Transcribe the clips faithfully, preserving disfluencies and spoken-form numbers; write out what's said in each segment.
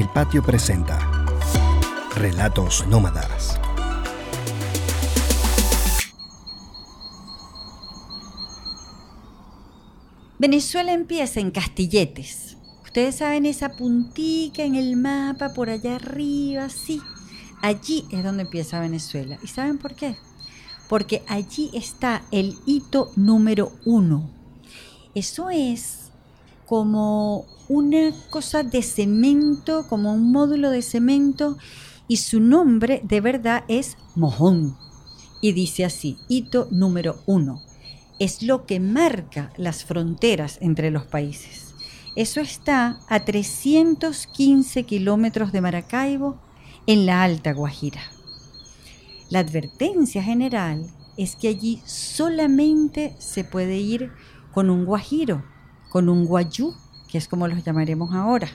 El Patio presenta Relatos Nómadas. Venezuela empieza en Castilletes. Ustedes saben esa puntica en el mapa por allá arriba, sí. Allí es donde empieza Venezuela. ¿Y saben por qué? Porque allí está el hito número uno. Eso es como una cosa de cemento, como un módulo de cemento, y su nombre de verdad es Mojón. Y dice así, hito número uno. Es lo que marca las fronteras entre los países. Eso está a trescientos quince kilómetros de Maracaibo, en la Alta Guajira. La advertencia general es que allí solamente se puede ir con un guajiro, con un wayú, que es como los llamaremos ahora.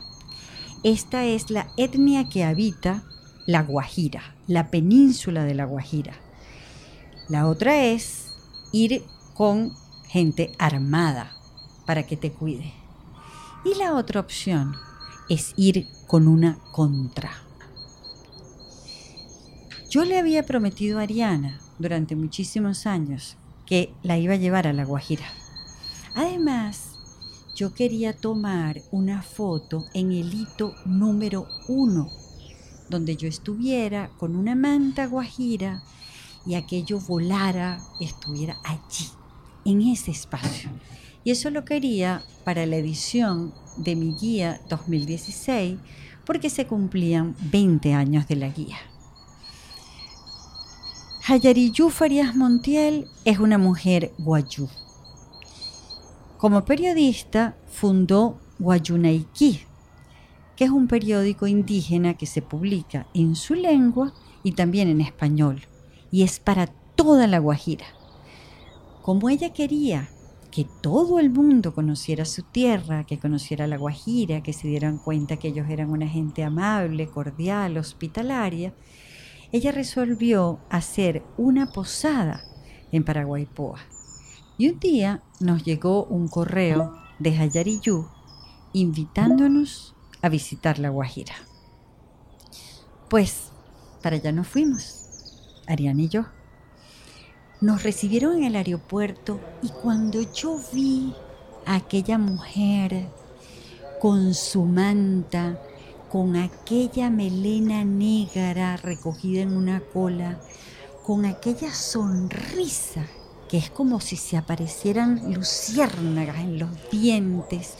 Esta es la etnia que habita la Guajira, la península de la Guajira. La otra es ir con gente armada para que te cuide. Y la otra opción es ir con una contra. Yo le había prometido a Ariana durante muchísimos años que la iba a llevar a la Guajira. Además, yo quería tomar una foto en el hito número uno, donde yo estuviera con una manta guajira y aquello volara, estuviera allí, en ese espacio. Y eso lo quería para la edición de mi guía dos mil dieciséis, porque se cumplían veinte años de la guía. Jayariyú Farías Montiel es una mujer wayú. Como periodista fundó Wayuunaiki, que es un periódico indígena que se publica en su lengua y también en español, y es para toda la Guajira. Como ella quería que todo el mundo conociera su tierra, que conociera la Guajira, que se dieran cuenta que ellos eran una gente amable, cordial, hospitalaria, ella resolvió hacer una posada en Paraguaipoa. Y un día nos llegó un correo de Jayariyú invitándonos a visitar la Guajira. Pues para allá nos fuimos, Ariana y yo. Nos recibieron en el aeropuerto y cuando yo vi a aquella mujer con su manta, con aquella melena negra recogida en una cola, con aquella sonrisa que es como si se aparecieran luciérnagas en los dientes,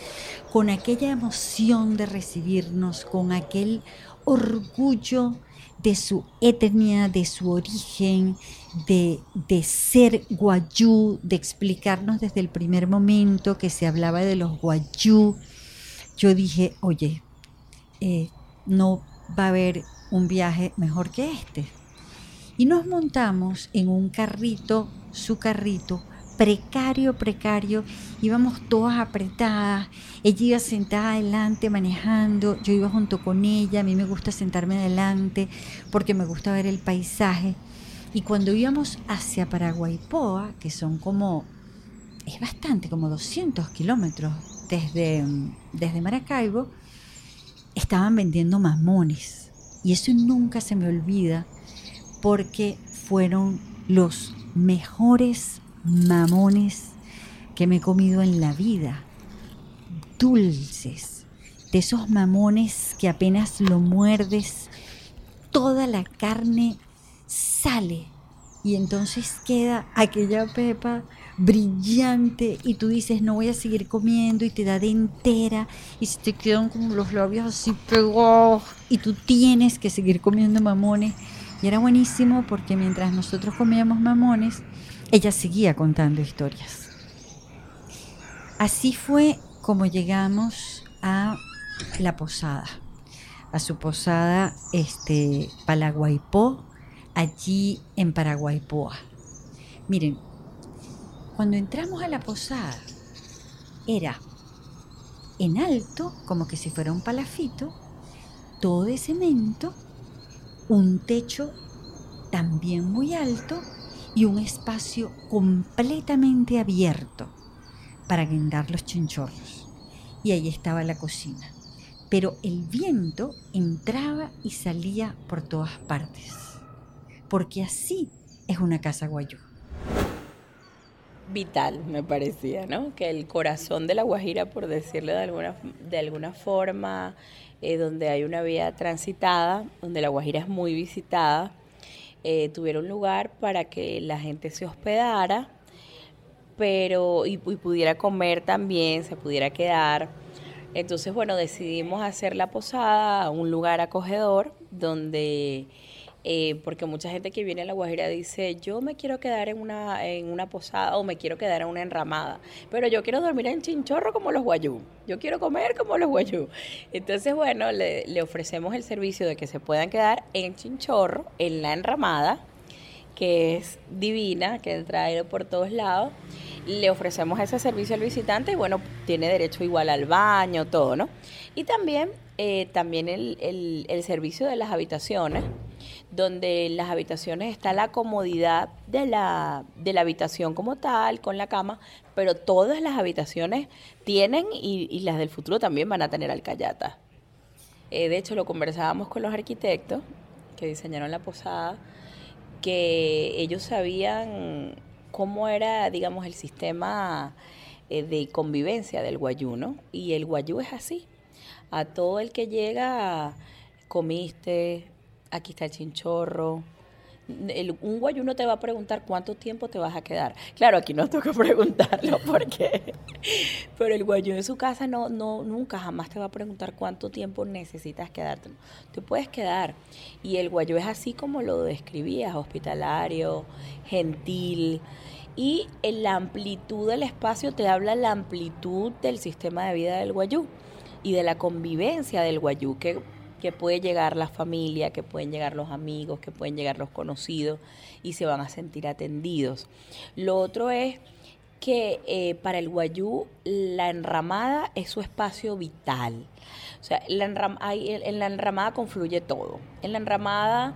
con aquella emoción de recibirnos, con aquel orgullo de su etnia, de su origen, de, de ser wayú, de explicarnos desde el primer momento que se hablaba de los wayú. Yo dije, oye, Eh, no va a haber un viaje mejor que este. Y nos montamos en un carrito, su carrito, precario, precario. Íbamos todas apretadas. Ella iba sentada adelante manejando. Yo iba junto con ella. A mí me gusta sentarme adelante porque me gusta ver el paisaje. Y cuando íbamos hacia Paraguaipoa, que son como, es bastante, como doscientos kilómetros desde, desde Maracaibo, estaban vendiendo mamones, y eso nunca se me olvida porque fueron los mejores mamones que me he comido en la vida, dulces, de esos mamones que apenas lo muerdes, toda la carne sale y entonces queda aquella pepa brillante y tú dices no voy a seguir comiendo y te da de entera y se te quedan como los labios así pegados y tú tienes que seguir comiendo mamones. Y era buenísimo porque mientras nosotros comíamos mamones ella seguía contando historias. Así fue como llegamos a la posada, a su posada este Paraguaipó, allí en Paraguaipoa. Miren, cuando entramos a la posada, era en alto, como que si fuera un palafito, todo de cemento, un techo también muy alto y un espacio completamente abierto para guindar los chinchorros. Y ahí estaba la cocina. pero el viento entraba y salía por todas partes, porque así es una casa wayúu. Vital, me parecía, ¿no? Que el corazón de la Guajira, por decirlo de alguna, de alguna forma, eh, donde hay una vía transitada, donde la Guajira es muy visitada, eh, tuviera un lugar para que la gente se hospedara, pero y, y pudiera comer también, se pudiera quedar. Entonces, bueno, decidimos hacer la posada, un lugar acogedor, donde... Eh, porque mucha gente que viene a la Guajira dice, yo me quiero quedar en una, en una posada o me quiero quedar en una enramada, pero yo quiero dormir en chinchorro como los wayúu, yo quiero comer como los wayúu. Entonces, bueno, le, le ofrecemos el servicio de que se puedan quedar en chinchorro, en la enramada, que es divina, que trae por todos lados. Le ofrecemos ese servicio al visitante y, bueno, tiene derecho igual al baño, todo, ¿no? Y también, eh, también el, el, el servicio de las habitaciones, donde en las habitaciones está la comodidad de la, de la habitación como tal, con la cama, pero todas las habitaciones tienen y, y las del futuro también van a tener alcayata. Eh, de hecho, lo conversábamos con los arquitectos que diseñaron la posada, que ellos sabían cómo era, digamos, el sistema eh, de convivencia del wayúu, ¿no? Y el wayúu es así. A todo el que llega, comiste... Aquí está el chinchorro. El, un wayúu no te va a preguntar cuánto tiempo te vas a quedar. Claro, aquí nos toca preguntarlo porque... Pero el wayúu en su casa no, no, nunca, jamás te va a preguntar cuánto tiempo necesitas quedarte. Te puedes quedar. Y el wayúu es así como lo describías, hospitalario, gentil. Y en la amplitud del espacio te habla la amplitud del sistema de vida del wayúu y de la convivencia del wayúu, que... que puede llegar la familia, que pueden llegar los amigos, que pueden llegar los conocidos y se van a sentir atendidos. Lo otro es que eh, para el wayúu la enramada es su espacio vital. O sea, la enram- hay, en la enramada confluye todo. En la enramada,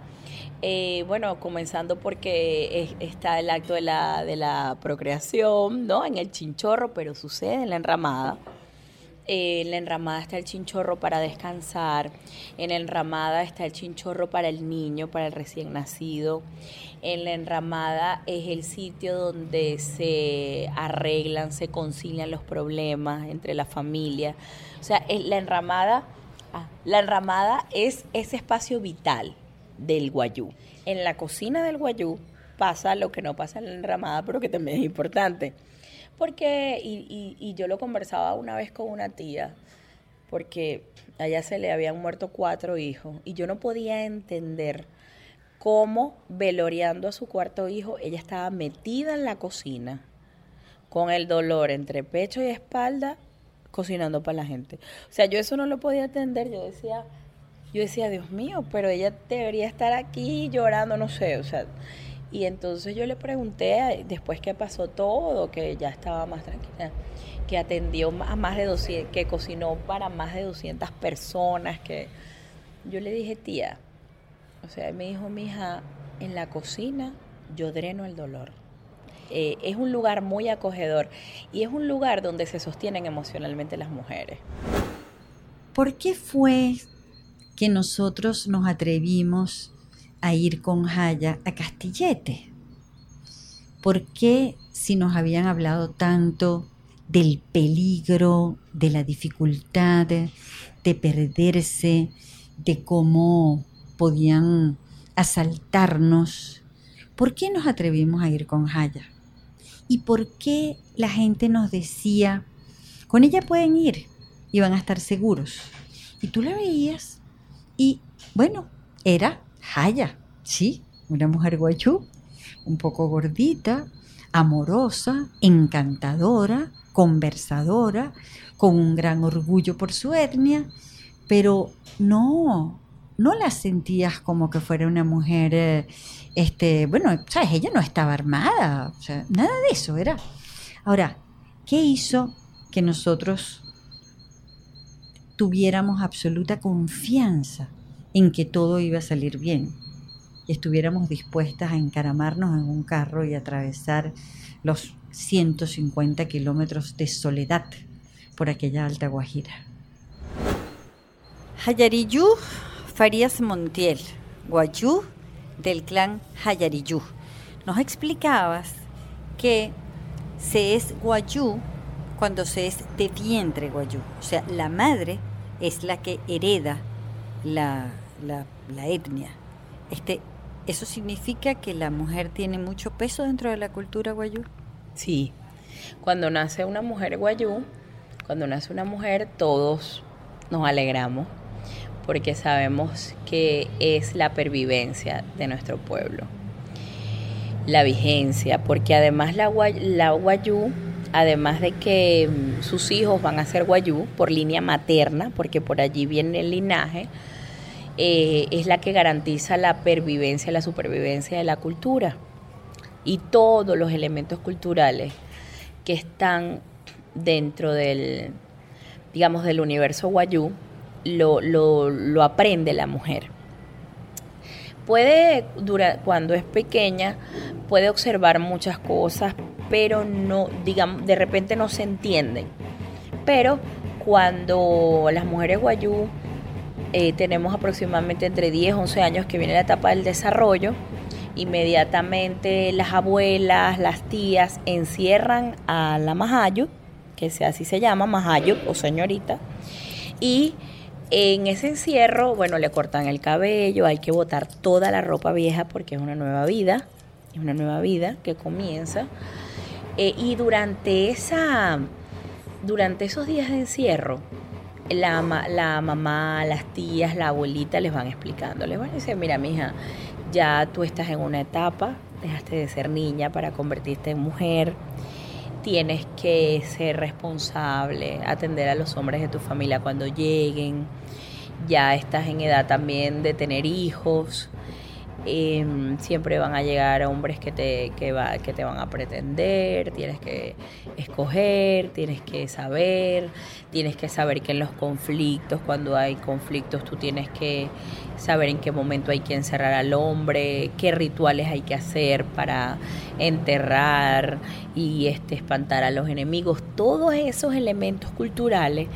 eh, bueno, comenzando porque es, está el acto de la, de la procreación, ¿no? En el chinchorro, pero sucede en la enramada. En la enramada está el chinchorro para descansar, en la enramada está el chinchorro para el niño, para el recién nacido, en la enramada es el sitio donde se arreglan, se concilian los problemas entre la familia. O sea, la enramada, ah, la enramada es ese espacio vital del wayúu. En la cocina del wayúu pasa lo que no pasa en la enramada, pero que también es importante. Porque, y, y, y yo lo conversaba una vez con una tía, porque a ella se le habían muerto cuatro hijos, y yo no podía entender cómo, veloreando a su cuarto hijo, ella estaba metida en la cocina, con el dolor entre pecho y espalda, cocinando para la gente. O sea, yo eso no lo podía entender, yo decía, yo decía, Dios mío, pero ella debería estar aquí llorando, no sé, o sea... Y entonces yo le pregunté, después que pasó todo, que ya estaba más tranquila, que atendió a más de doscientas, que cocinó para más de doscientas personas, que yo le dije, tía, o sea, me dijo, mija, en la cocina yo dreno el dolor. Eh, es un lugar muy acogedor y es un lugar donde se sostienen emocionalmente las mujeres. ¿Por qué fue que nosotros nos atrevimos a ir con Jaya a Castilletes? ¿Por qué, si nos habían hablado tanto del peligro, de la dificultad, de perderse, de cómo podían asaltarnos, por qué nos atrevimos a ir con Jaya? ¿Y por qué la gente nos decía, con ella pueden ir y van a estar seguros? Y tú la veías y, bueno, era... Jaya, sí, una mujer wayúu, un poco gordita, amorosa, encantadora, conversadora, con un gran orgullo por su etnia, pero no, no la sentías como que fuera una mujer, eh, este, bueno, sabes, ella no estaba armada, o sea, nada de eso era. Ahora, ¿qué hizo que nosotros tuviéramos absoluta confianza en que todo iba a salir bien y estuviéramos dispuestas a encaramarnos en un carro y atravesar los ciento cincuenta kilómetros de soledad por aquella Alta Guajira? Jayariyú Farías Montiel, wayúu del clan Jayariyú. Nos explicabas que se es wayúu cuando se es de vientre wayúu. O sea, la madre es la que hereda la, la, la etnia. Este, ¿Eso significa que la mujer tiene mucho peso dentro de la cultura wayúu? Sí. Cuando nace una mujer wayúu, cuando nace una mujer, todos nos alegramos porque sabemos que es la pervivencia de nuestro pueblo, la vigencia, porque además la, la wayúu, además de que sus hijos van a ser wayúu por línea materna, porque por allí viene el linaje, eh, es la que garantiza la pervivencia, la supervivencia de la cultura y todos los elementos culturales que están dentro del, digamos, del universo wayúu. Lo, lo, lo aprende la mujer. Puede, dura, cuando es pequeña, puede observar muchas cosas, pero no, digamos, de repente no se entienden. Pero cuando las mujeres wayúu eh, tenemos aproximadamente entre diez, once años que viene la etapa del desarrollo, inmediatamente las abuelas, las tías encierran a la majayo, que así se llama, majayo o señorita, y en ese encierro, bueno, le cortan el cabello, hay que botar toda la ropa vieja porque es una nueva vida, es una nueva vida que comienza. Eh, y durante esa, durante esos días de encierro, la, la mamá, las tías, la abuelita les van explicando, les van a decir, mira, mija, ya tú estás en una etapa, dejaste de ser niña para convertirte en mujer. Tienes que ser responsable, atender a los hombres de tu familia cuando lleguen. Ya estás en edad también de tener hijos. Eh, siempre van a llegar hombres que te, que, va, que te van a pretender. Tienes que escoger, tienes que saber. Tienes que saber que en los conflictos, cuando hay conflictos, tú tienes que saber en qué momento hay que encerrar al hombre, qué rituales hay que hacer para enterrar y este, espantar a los enemigos. Todos esos elementos culturales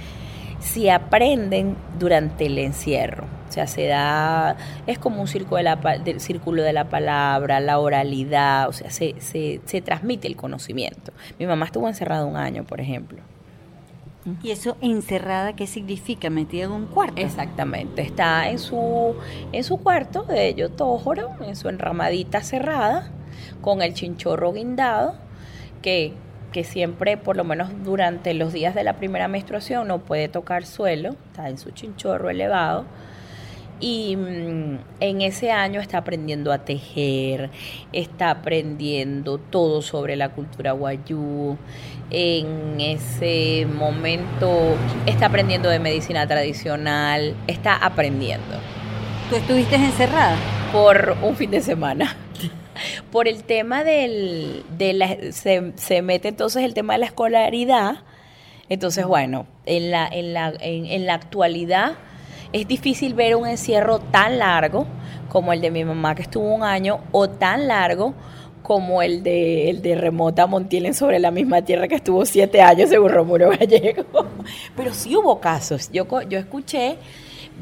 se aprenden durante el encierro. O sea, se da, es como un círculo de la, del círculo de la palabra, la oralidad, o sea, se, se, se transmite el conocimiento. Mi mamá estuvo encerrada un año, por ejemplo. ¿Y eso encerrada qué significa? ¿Metida en un cuarto? Exactamente, está en su, en su cuarto de yotójoro, en su enramadita cerrada, con el chinchorro guindado, que, que siempre, por lo menos durante los días de la primera menstruación, no puede tocar suelo, está en su chinchorro elevado, y mmm, en ese año está aprendiendo a tejer, está aprendiendo todo sobre la cultura wayúu, en ese momento está aprendiendo de medicina tradicional, está aprendiendo. ¿Tú estuviste encerrada? Por un fin de semana. Por el tema del... De la, se, se mete entonces el tema de la escolaridad. Entonces, bueno, en la, en la, en, en la actualidad es difícil ver un encierro tan largo como el de mi mamá, que estuvo un año, o tan largo como el de, el de Remota Montiel sobre la misma tierra, que estuvo siete años, según Romulo Gallego. Pero sí hubo casos. Yo, yo escuché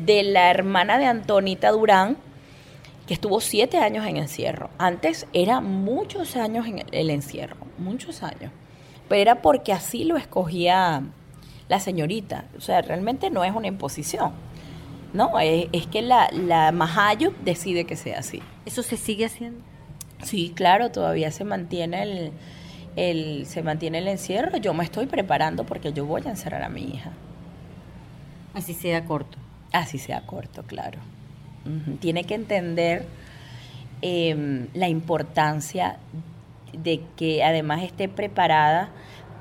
de la hermana de Antonita Durán, que estuvo siete años en encierro. Antes era muchos años en el encierro, muchos años. Pero era porque así lo escogía la señorita. O sea, realmente no es una imposición, ¿no? Es, es que la, la majayo decide que sea así. ¿Eso se sigue haciendo? Sí, claro, todavía se mantiene el, el, se mantiene el encierro. Yo me estoy preparando porque yo voy a encerrar a mi hija. Así sea corto. Así sea corto, claro. Uh-huh. Tiene que entender eh, la importancia de que además esté preparada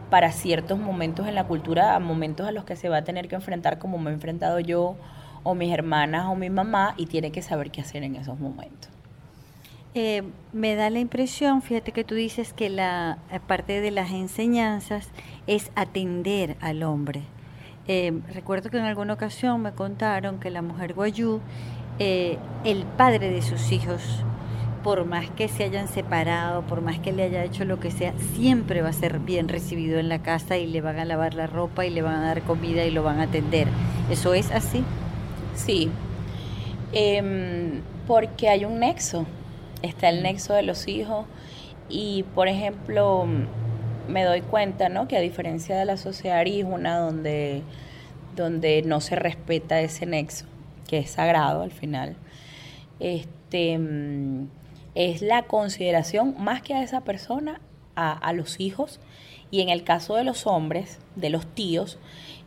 para ciertos momentos en la cultura, momentos a los que se va a tener que enfrentar, como me he enfrentado yo, o mis hermanas, o mi mamá, y tiene que saber qué hacer en esos momentos. Eh, me da la impresión, fíjate que tú dices que la parte de las enseñanzas es atender al hombre. Eh, recuerdo que en alguna ocasión me contaron que la mujer wayúu, Eh, el padre de sus hijos, por más que se hayan separado, por más que le haya hecho lo que sea, siempre va a ser bien recibido en la casa y le van a lavar la ropa y le van a dar comida y lo van a atender. ¿Eso es así? Sí, eh, porque hay un nexo, está el nexo de los hijos y, por ejemplo, me doy cuenta, ¿no?, que a diferencia de la sociedad aríjuna, donde, donde no se respeta ese nexo, que es sagrado al final, este, es la consideración más que a esa persona, a, a los hijos, y en el caso de los hombres, de los tíos,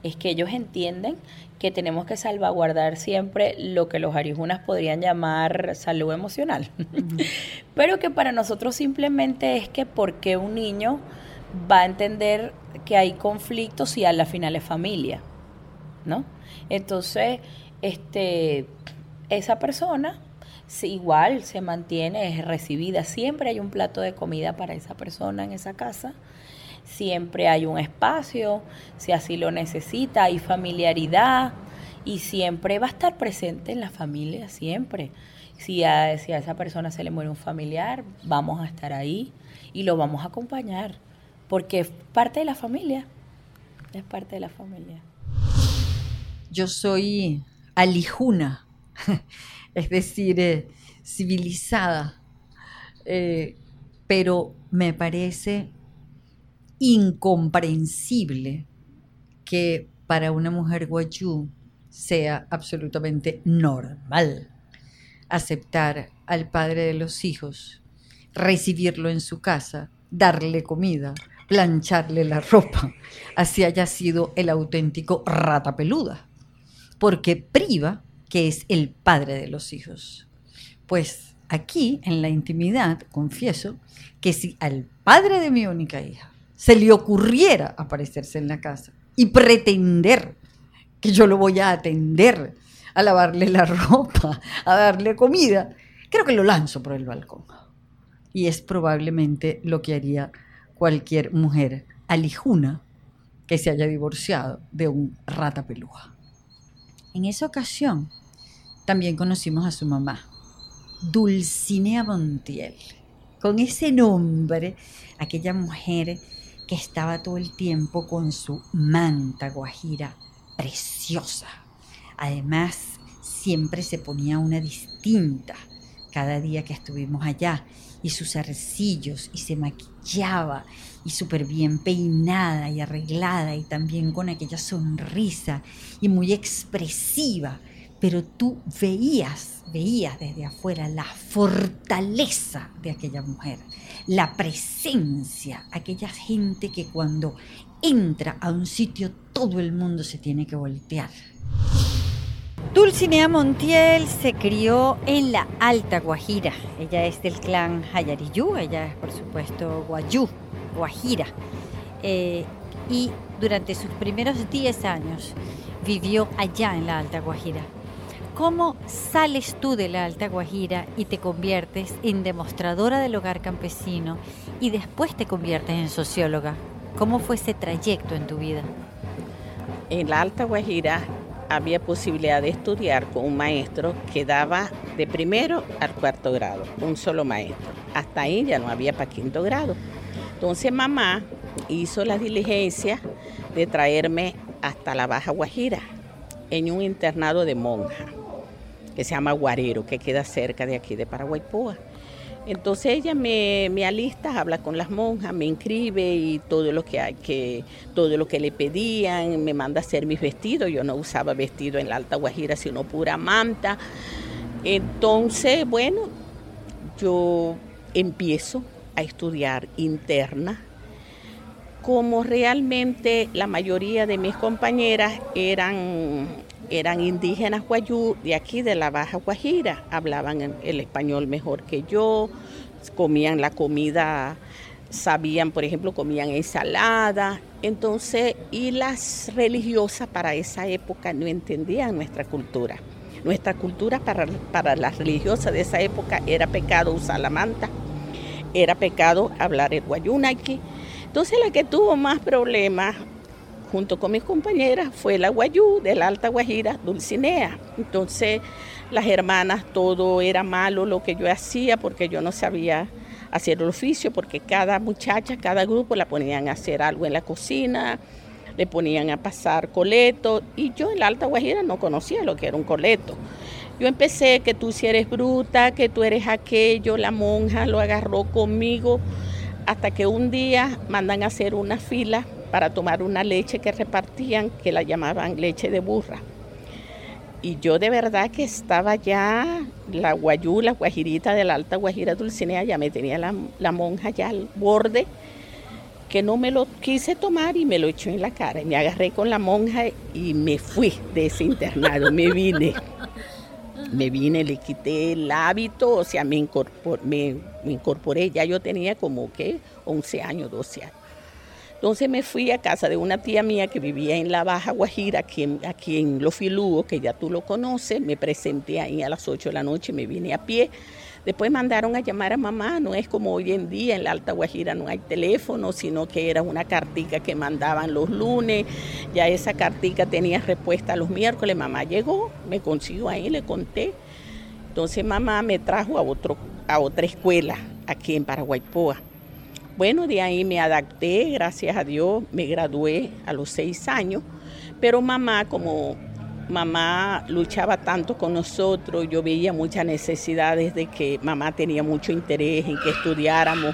es que ellos entienden que tenemos que salvaguardar siempre lo que los arijunas podrían llamar salud emocional. Uh-huh. Pero que para nosotros simplemente es que ¿por qué un niño va a entender que hay conflictos si a la final es familia, ¿no? Entonces, este, esa persona si igual se mantiene, es recibida. Siempre hay un plato de comida para esa persona en esa casa. Siempre hay un espacio, si así lo necesita, hay familiaridad y siempre va a estar presente en la familia, siempre. Si a, si a esa persona se le muere un familiar, vamos a estar ahí y lo vamos a acompañar, porque es parte de la familia, es parte de la familia. Yo soy alijuna, es decir, eh, civilizada, eh, pero me parece incomprensible que para una mujer wayúu sea absolutamente normal aceptar al padre de los hijos, recibirlo en su casa, darle comida, plancharle la ropa, así haya sido el auténtico rata peluda, porque priva que es el padre de los hijos. Pues aquí, en la intimidad, confieso que si al padre de mi única hija se le ocurriera aparecerse en la casa y pretender que yo lo voy a atender, a lavarle la ropa, a darle comida, creo que lo lanzo por el balcón. Y es probablemente lo que haría cualquier mujer alijuna que se haya divorciado de un rata pelúa. En esa ocasión también conocimos a su mamá, Dulcinea Montiel. Con ese nombre, aquella mujer que estaba todo el tiempo con su manta guajira preciosa. Además, siempre se ponía una distinta cada día que estuvimos allá, y sus zarcillos, y se maquillaba, y súper bien peinada y arreglada, y también con aquella sonrisa, y muy expresiva. Pero tú veías, veías desde afuera la fortaleza de aquella mujer, la presencia, aquella gente que cuando entra a un sitio todo el mundo se tiene que voltear. Dulcinea Montiel se crió en la Alta Guajira. Ella es del clan Jayariyú, ella es por supuesto wayúu, guajira. Eh, y durante sus primeros diez años vivió allá en la Alta Guajira. ¿Cómo sales tú de la Alta Guajira y te conviertes en demostradora del hogar campesino y después te conviertes en socióloga? ¿Cómo fue ese trayecto en tu vida? En la Alta Guajira había posibilidad de estudiar con un maestro que daba de primero al cuarto grado, un solo maestro. Hasta ahí ya no había para quinto grado. Entonces mamá hizo las diligencias de traerme hasta la Baja Guajira, en un internado de monja que se llama Guarero, que queda cerca de aquí de Paraguaipoa. Entonces ella me, me alista, habla con las monjas, me inscribe y todo lo que, hay, que, todo lo que le pedían, me manda a hacer mis vestidos. Yo no usaba vestido en la Alta Guajira, sino pura manta. Entonces, bueno, yo empiezo a estudiar interna. Como realmente la mayoría de mis compañeras eran, eran indígenas wayúu de aquí de la Baja Guajira, hablaban el español mejor que yo, comían la comida, sabían, por ejemplo, comían ensalada. Entonces, y las religiosas para esa época no entendían nuestra cultura. Nuestra cultura para, para las religiosas de esa época era pecado usar la manta, era pecado hablar el Wayuunaiki. Entonces la que tuvo más problemas junto con mis compañeras fue la wayúu de la Alta Guajira, Dulcinea. Entonces las hermanas, todo era malo lo que yo hacía porque yo no sabía hacer el oficio, porque cada muchacha, cada grupo la ponían a hacer algo en la cocina, le ponían a pasar coletos, y yo en la Alta Guajira no conocía lo que era un coleto. Yo empecé que tú si eres bruta, que tú eres aquello, la monja lo agarró conmigo, hasta que un día mandan a hacer una fila para tomar una leche que repartían, que la llamaban leche de burra. Y yo de verdad que estaba ya, la guayú, la guajirita de la Alta Guajira Dulcinea, ya me tenía la, la monja ya al borde, que no me lo quise tomar y me lo echó en la cara. Y me agarré con la monja y me fui de ese internado, me vine. Me vine, le quité el hábito, o sea, me incorporé, me, me incorporé. Ya yo tenía como que once años, doce años. Entonces me fui a casa de una tía mía que vivía en la Baja Guajira, aquí en, aquí en Los Filúos, que ya tú lo conoces. Me presenté ahí a las ocho de la noche, me vine a pie. Después mandaron a llamar a mamá, no es como hoy en día, en la Alta Guajira no hay teléfono, sino que era una cartica que mandaban los lunes, ya esa cartica tenía respuesta los miércoles. Mamá llegó, me consiguió ahí, le conté. Entonces mamá me trajo a, otro, a otra escuela, aquí en Paraguaipoa. Bueno, de ahí me adapté, gracias a Dios, me gradué a los seis años, pero mamá como... Mamá luchaba tanto con nosotros, yo veía muchas necesidades de que mamá tenía mucho interés en que estudiáramos.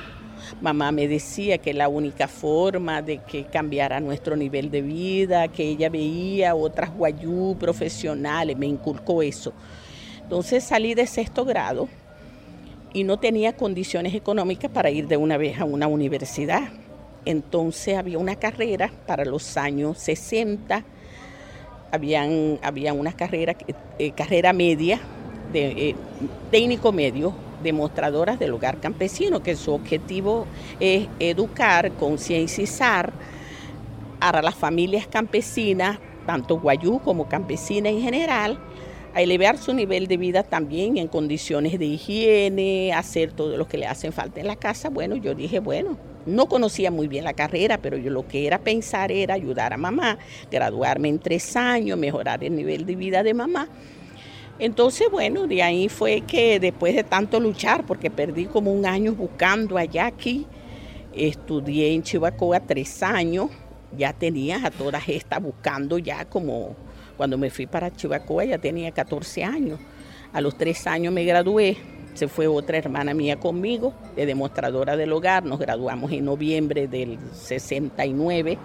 Mamá me decía que la única forma de que cambiara nuestro nivel de vida, que ella veía otras wayú profesionales, me inculcó eso. Entonces salí de sexto grado y no tenía condiciones económicas para ir de una vez a una universidad. Entonces había una carrera para los años sesenta. Habían, había una carrera, eh, carrera media, de, eh, técnico medio, demostradoras del hogar campesino, que su objetivo es educar, concienciar a las familias campesinas, tanto guayú como campesinas en general, a elevar su nivel de vida también en condiciones de higiene, hacer todo lo que le hacen falta en la casa. Bueno, yo dije, bueno, no conocía muy bien la carrera, pero yo lo que era pensar era ayudar a mamá, graduarme en tres años, mejorar el nivel de vida de mamá. Entonces, bueno, de ahí fue que después de tanto luchar, porque perdí como un año buscando allá aquí, estudié en Chivacoa tres años, ya tenía a todas estas buscando ya como... Cuando me fui para Chivacoa ya tenía catorce años. A los tres años me gradué. Se fue otra hermana mía conmigo, de demostradora del hogar. Nos graduamos en noviembre del sesenta y nueve.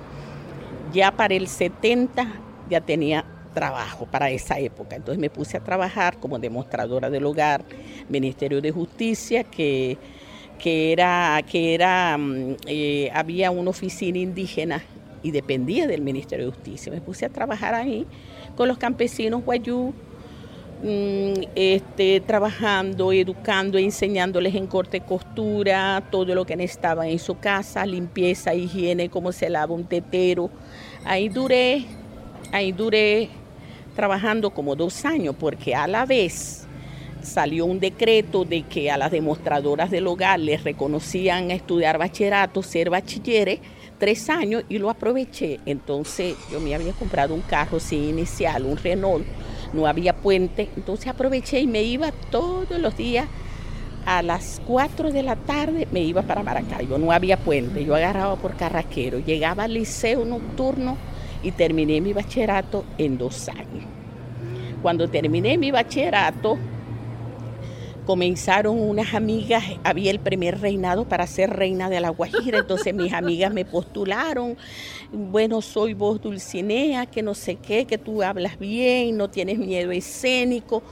Ya para el setenta ya tenía trabajo para esa época. Entonces me puse a trabajar como demostradora del hogar, Ministerio de Justicia, que, que era, que era eh, había una oficina indígena y dependía del Ministerio de Justicia. Me puse a trabajar ahí con los campesinos wayú, este, trabajando, educando, enseñándoles en corte y costura, todo lo que necesitaban en su casa, limpieza, higiene, cómo se lava un tetero. Ahí duré, ahí duré trabajando como dos años, porque a la vez salió un decreto de que a las demostradoras del hogar les reconocían estudiar bachillerato, ser bachilleres, tres años, y lo aproveché. Entonces yo me había comprado un carro sin inicial, un Renault, no había puente, entonces aproveché y me iba todos los días a las cuatro de la tarde, me iba para Maracaibo, no había puente, yo agarraba por Carraquero, llegaba al liceo nocturno y terminé mi bachillerato en dos años. Cuando terminé mi bachillerato, comenzaron unas amigas, había el primer reinado para ser reina de la Guajira, entonces mis amigas me postularon, bueno, soy vos Dulcinea, que no sé qué, que tú hablas bien, no tienes miedo escénico.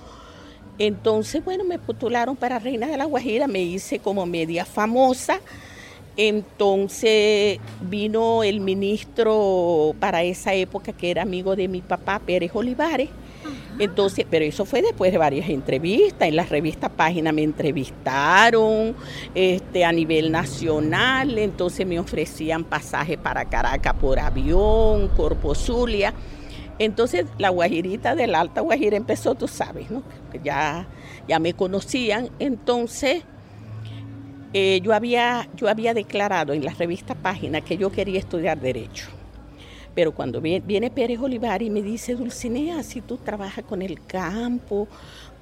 Entonces, bueno, me postularon para reina de la Guajira, me hice como media famosa. Entonces vino el ministro para esa época, que era amigo de mi papá, Pérez Olivares. Entonces, pero eso fue después de varias entrevistas, en las revistas Página me entrevistaron este, a nivel nacional, entonces me ofrecían pasaje para Caracas por avión, Corpo Zulia. Entonces la guajirita del Alta Guajira empezó, tú sabes, ¿no? Ya, ya me conocían, entonces eh, yo había, yo había declarado en la revista Página que yo quería estudiar Derecho. Pero cuando viene, viene Pérez Olivar y me dice, Dulcinea, si tú trabajas con el campo,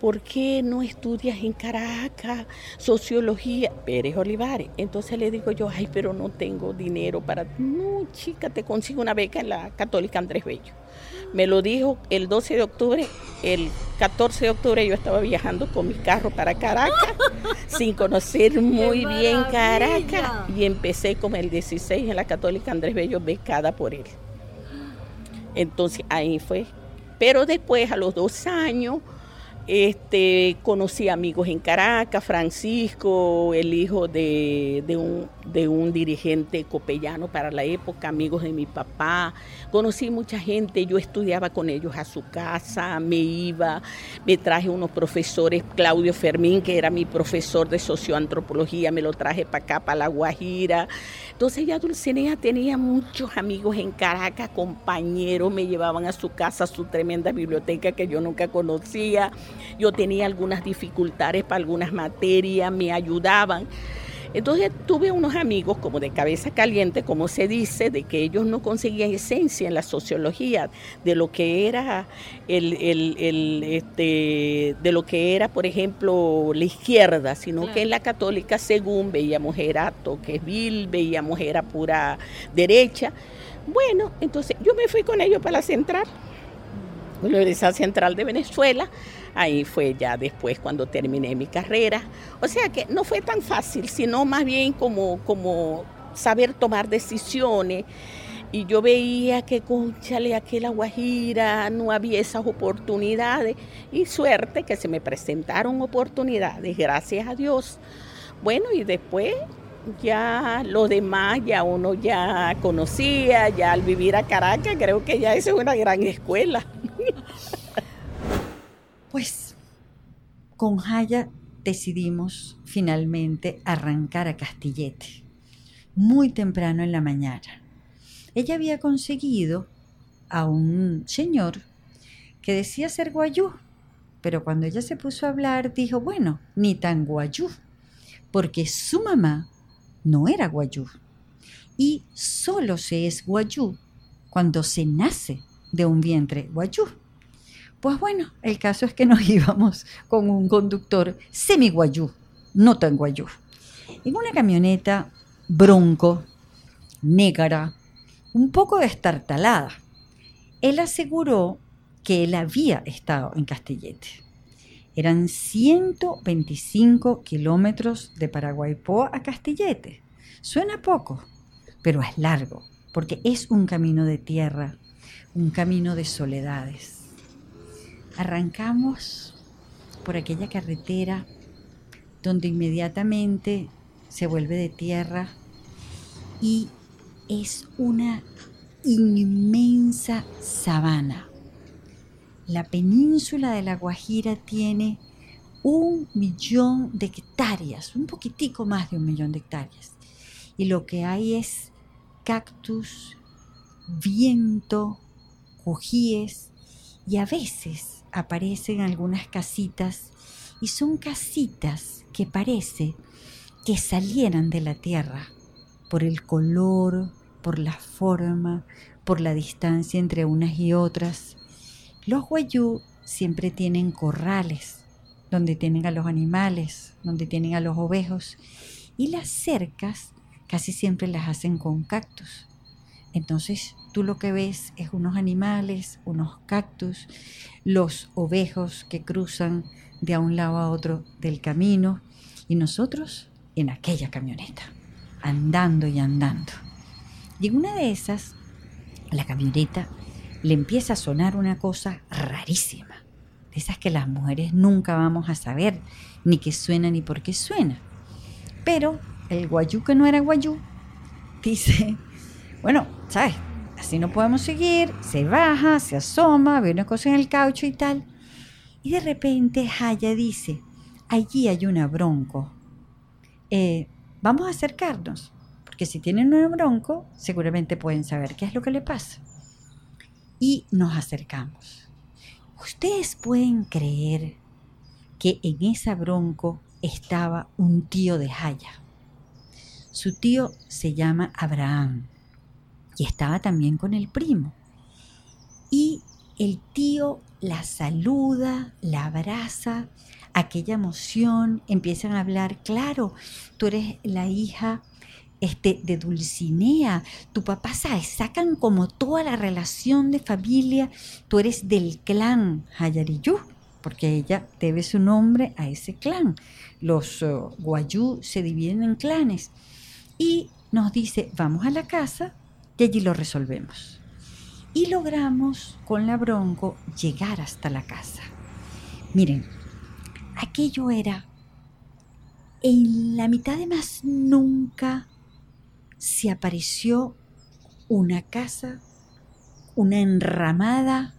¿por qué no estudias en Caracas sociología? Pérez Olivares. Entonces le digo yo, ay, pero no tengo dinero para... No, chica, te consigo una beca en la Católica Andrés Bello. Me lo dijo el doce de octubre, el catorce de octubre yo estaba viajando con mi carro para Caracas, sin conocer muy bien Caracas, y empecé como el dieciséis en la Católica Andrés Bello, becada por él. Entonces ahí fue. Pero después, a los dos años... Este, conocí amigos en Caracas, Francisco, el hijo de, de, un, de un dirigente copellano para la época, amigos de mi papá. Conocí mucha gente, yo estudiaba con ellos a su casa, me iba, me traje unos profesores, Claudio Fermín, que era mi profesor de socioantropología, me lo traje para acá, para La Guajira. Entonces ya Dulcinea tenía muchos amigos en Caracas, compañeros, me llevaban a su casa, a su tremenda biblioteca que yo nunca conocía. Yo tenía algunas dificultades para algunas materias, me ayudaban. Entonces tuve unos amigos como de cabeza caliente, como se dice, de que ellos no conseguían esencia en la sociología, de lo que era el, el, el este, de lo que era, por ejemplo, la izquierda, sino claro. Que en la Católica, según veíamos, era Toqueville, veíamos era pura derecha. Bueno, entonces yo me fui con ellos para la central, la Universidad Central de Venezuela. Ahí fue ya después cuando terminé mi carrera. O sea que no fue tan fácil, sino más bien como, como saber tomar decisiones. Y yo veía que, cónchale, aquí en La Guajira no había esas oportunidades. Y suerte que se me presentaron oportunidades, gracias a Dios. Bueno, y después ya lo demás, ya uno ya conocía, ya al vivir a Caracas, creo que ya eso es una gran escuela. Pues con Jaya decidimos finalmente arrancar a Castilletes, muy temprano en la mañana. Ella había conseguido a un señor que decía ser wayúu, pero cuando ella se puso a hablar dijo, bueno, ni tan wayúu, porque su mamá no era wayúu y solo se es wayúu cuando se nace de un vientre wayúu. Pues bueno, el caso es que nos íbamos con un conductor semi-guayú, no tan guayú, en una camioneta bronco, negra, un poco destartalada. Él aseguró que él había estado en Castilletes. Eran ciento veinticinco kilómetros de Paraguaipoa a Castilletes. Suena poco, pero es largo, porque es un camino de tierra, un camino de soledades. Arrancamos por aquella carretera donde inmediatamente se vuelve de tierra y es una inmensa sabana. La península de La Guajira tiene un millón de hectáreas, un poquitico más de un millón de hectáreas. Y lo que hay es cactus, viento, cojíes y a veces aparecen algunas casitas y son casitas que parece que salieran de la tierra por el color, por la forma, por la distancia entre unas y otras. Los wayúu siempre tienen corrales donde tienen a los animales, donde tienen a los ovejos y las cercas casi siempre las hacen con cactus. Entonces tú lo que ves es unos animales, unos cactus, los ovejos que cruzan de a un lado a otro del camino y nosotros en aquella camioneta, andando y andando. Y en una de esas, la camioneta le empieza a sonar una cosa rarísima, de esas que las mujeres nunca vamos a saber ni qué suena ni por qué suena. Pero el wayúu que no era wayúu dice, bueno, ¿sabes? Así no podemos seguir, se baja, se asoma, ve una cosa en el caucho y tal. Y de repente Jaya dice, allí hay una bronco, eh, vamos a acercarnos, porque si tienen una bronco, seguramente pueden saber qué es lo que le pasa. Y nos acercamos. ¿Ustedes pueden creer que en esa bronco estaba un tío de Jaya? Su tío se llama Abraham. que estaba también con el primo. Y el tío la saluda, la abraza, aquella emoción, empiezan a hablar, claro, tú eres la hija este, de Dulcinea, tu papá, ¿sabes? Sacan como toda la relación de familia, tú eres del clan Jayariyú, porque ella debe su nombre a ese clan. Los uh, wayú se dividen en clanes y nos dice, vamos a la casa y allí lo resolvemos. Y logramos con la Bronco llegar hasta la casa. Miren, aquello era, en la mitad de más nunca se apareció una casa, una enramada,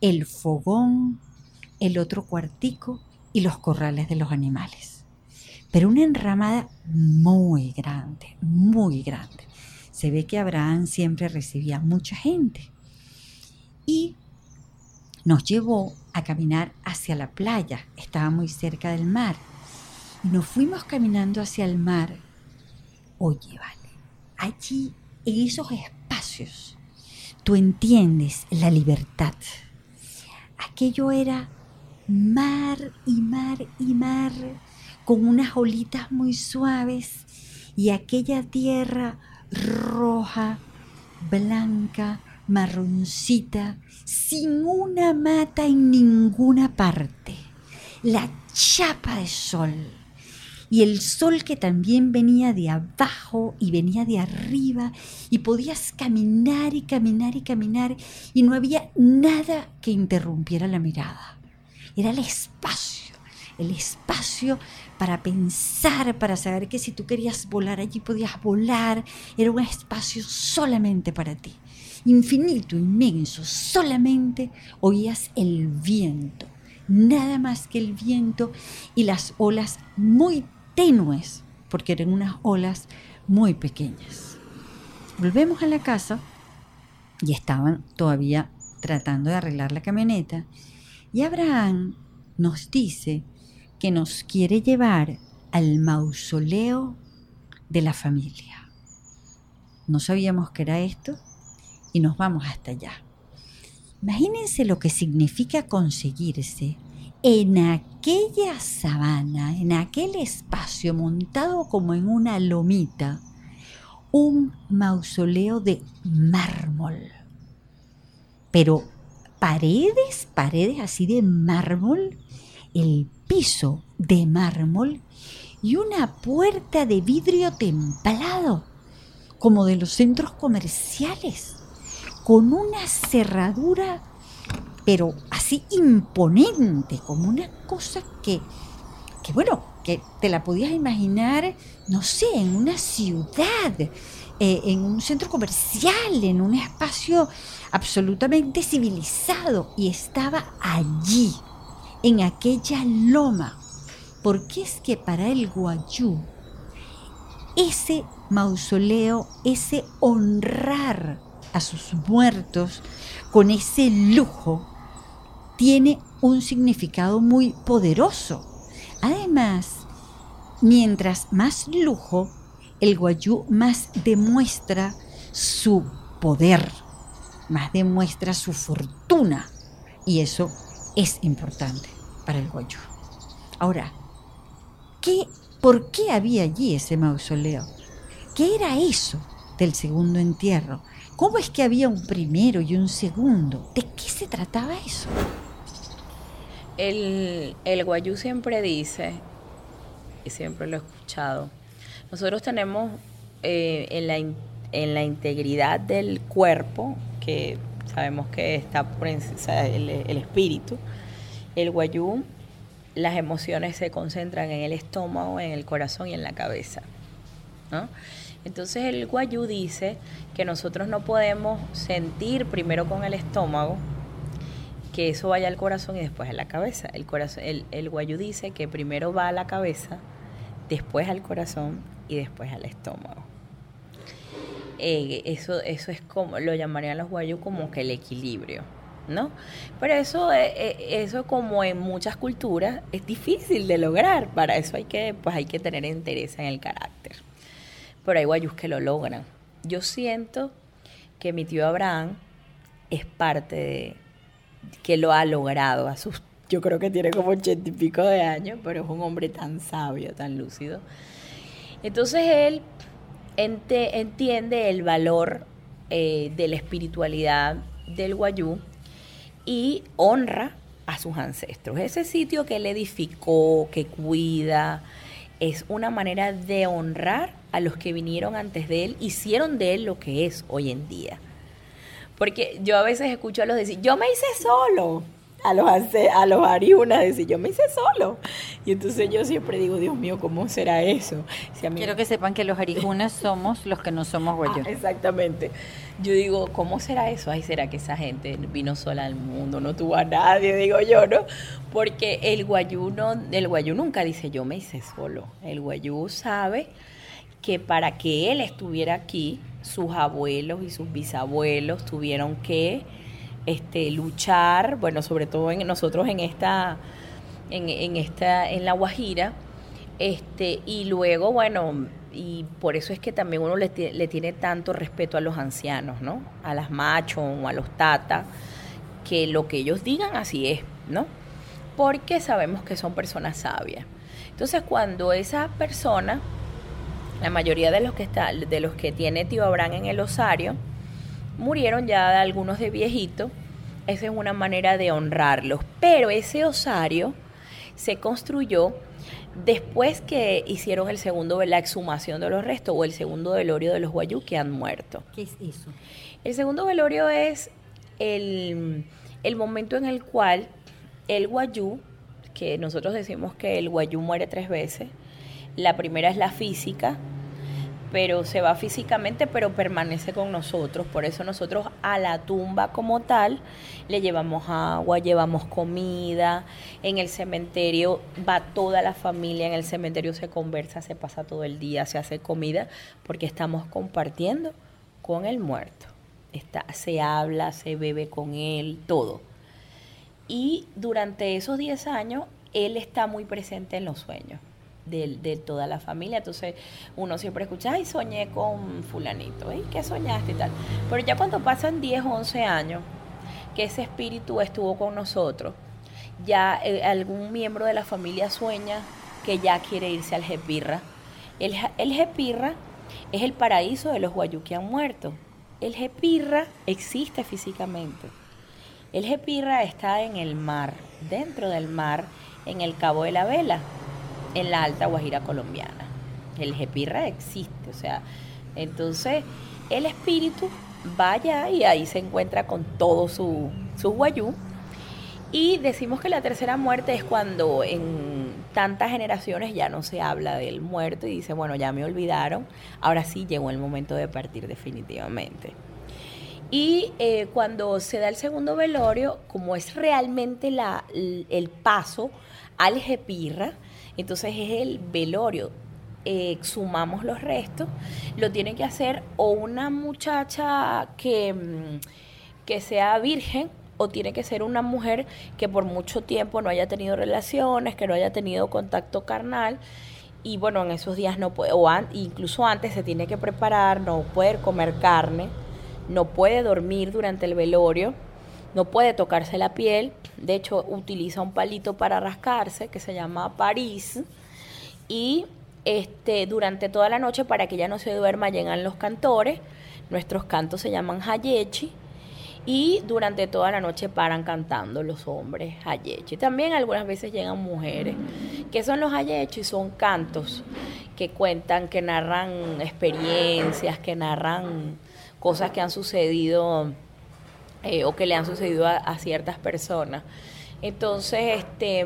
el fogón, el otro cuartico y los corrales de los animales. Pero una enramada muy grande, muy grande. Se ve que Abraham siempre recibía mucha gente y nos llevó a caminar hacia la playa. Estaba muy cerca del mar. Nos fuimos caminando hacia el mar. Oye, vale, allí en esos espacios tú entiendes la libertad. Aquello era mar y mar y mar con unas olitas muy suaves y aquella tierra roja, blanca, marroncita, sin una mata en ninguna parte. La chapa de sol y el sol que también venía de abajo y venía de arriba y podías caminar y caminar y caminar y no había nada que interrumpiera la mirada. Era el espacio, el espacio para pensar, para saber que si tú querías volar allí podías volar, era un espacio solamente para ti, infinito, inmenso, solamente oías el viento, nada más que el viento y las olas muy tenues, porque eran unas olas muy pequeñas. Volvemos a la casa y estaban todavía tratando de arreglar la camioneta y Abraham nos dice que nos quiere llevar al mausoleo de la familia. No sabíamos qué era esto y nos vamos hasta allá. Imagínense lo que significa conseguirse en aquella sabana, en aquel espacio montado como en una lomita, un mausoleo de mármol. Pero paredes, paredes así de mármol, el piso de mármol y una puerta de vidrio templado, como de los centros comerciales, con una cerradura, pero así imponente, como una cosa que, que bueno, que te la podías imaginar, no sé, en una ciudad, eh, en un centro comercial, en un espacio absolutamente civilizado, y estaba allí, en aquella loma, porque es que para el wayú ese mausoleo, ese honrar a sus muertos con ese lujo tiene un significado muy poderoso. Además, mientras más lujo, el wayú más demuestra su poder, más demuestra su fortuna, y eso es importante para el wayú. Ahora, ¿qué, ¿por qué había allí ese mausoleo? ¿Qué era eso del segundo entierro? ¿Cómo es que había un primero y un segundo? ¿De qué se trataba eso? El, el wayú siempre dice, y siempre lo he escuchado, nosotros tenemos eh, en la, en la integridad del cuerpo, que sabemos que está por encima, el, el espíritu, el wayú, las emociones se concentran en el estómago, en el corazón y en la cabeza, ¿no? Entonces el wayú dice que nosotros no podemos sentir primero con el estómago, que eso vaya al corazón y después a la cabeza. El corazón, el, el wayú dice que primero va a la cabeza, después al corazón y después al estómago. Eh, eso, eso es como, lo llamarían los wayú como que el equilibrio, ¿no? Pero eso, eh, eso como en muchas culturas es difícil de lograr, para eso hay que, pues hay que tener entereza en el carácter. Pero hay wayús que lo logran, yo siento que mi tío Abraham es parte de... que lo ha logrado a sus... Yo creo que tiene como ochenta y pico de años, pero es un hombre tan sabio, tan lúcido. Entonces él ente, entiende el valor eh, de la espiritualidad del wayúu y honra a sus ancestros. Ese sitio que él edificó, que cuida, es una manera de honrar a los que vinieron antes de él, hicieron de él lo que es hoy en día. Porque yo a veces escucho a los decir, yo me hice solo. A los, a los ariunas decir, yo me hice solo. Y entonces yo siempre digo, Dios mío, ¿cómo será eso? Si a mí... Quiero que sepan que los arijunas somos los que no somos guayú. Ah, exactamente. Yo digo, ¿cómo será eso? Ay, ¿será que esa gente vino sola al mundo? No tuvo a nadie, digo yo, ¿no? Porque el guayú, no, el guayú nunca dice, yo me hice solo. El guayú sabe que para que él estuviera aquí, sus abuelos y sus bisabuelos tuvieron que... Este, luchar, bueno, sobre todo en, nosotros en esta, en, en esta, en la Guajira, este, y luego, bueno, y por eso es que también uno le, le tiene tanto respeto a los ancianos, ¿no? A las machos, a los tatas, que lo que ellos digan así es, ¿no? Porque sabemos que son personas sabias. Entonces, cuando esa persona, la mayoría de los que está, de los que tiene tío Abraham en el osario, murieron ya algunos de viejitos, esa es una manera de honrarlos. Pero ese osario se construyó después que hicieron el segundo, la exhumación de los restos o el segundo velorio de los wayú que han muerto. ¿Qué es eso? El segundo velorio es el, el momento en el cual el wayú, que nosotros decimos que el wayú muere tres veces, la primera es la física, pero se va físicamente, pero permanece con nosotros. Por eso nosotros a la tumba como tal le llevamos agua, llevamos comida. En el cementerio va toda la familia, en el cementerio se conversa, se pasa todo el día, se hace comida, porque estamos compartiendo con el muerto. Está, se habla, se bebe con él, todo. Y durante esos diez años, él está muy presente en los sueños. De, de toda la familia. Entonces uno siempre escucha, ay, soñé con fulanito, ay, ¿qué soñaste y tal? Pero ya cuando pasan diez, once años que ese espíritu estuvo con nosotros, ya eh, algún miembro de la familia sueña que ya quiere irse al Jepirá. El, el Jepirá es el paraíso de los wayú que han muerto. El Jepirá existe físicamente. El Jepirá está en el mar, dentro del mar, en el Cabo de la Vela, en la Alta Guajira colombiana. El Jepirá existe, o sea, entonces el espíritu va allá y ahí se encuentra con todo su, su wayú. Y decimos que la tercera muerte es cuando en tantas generaciones ya no se habla del muerto y dice, bueno, ya me olvidaron, ahora sí llegó el momento de partir definitivamente. Y eh, cuando se da el segundo velorio, como es realmente la, el paso al Jepirá, entonces es el velorio, eh, exhumamos los restos, lo tiene que hacer o una muchacha que, que sea virgen, o tiene que ser una mujer que por mucho tiempo no haya tenido relaciones, que no haya tenido contacto carnal, y bueno, en esos días no puede, o an, incluso antes se tiene que preparar, no puede comer carne, no puede dormir durante el velorio, no puede tocarse la piel, de hecho utiliza un palito para rascarse que se llama París, y este, durante toda la noche, para que ella no se duerma, llegan los cantores, nuestros cantos se llaman hayechi, y durante toda la noche paran cantando los hombres hayechi. También algunas veces llegan mujeres. ¿Qué son los hayechi? Son cantos que cuentan, que narran experiencias, que narran cosas que han sucedido... Eh, o que le han sucedido a, a ciertas personas. Entonces, este,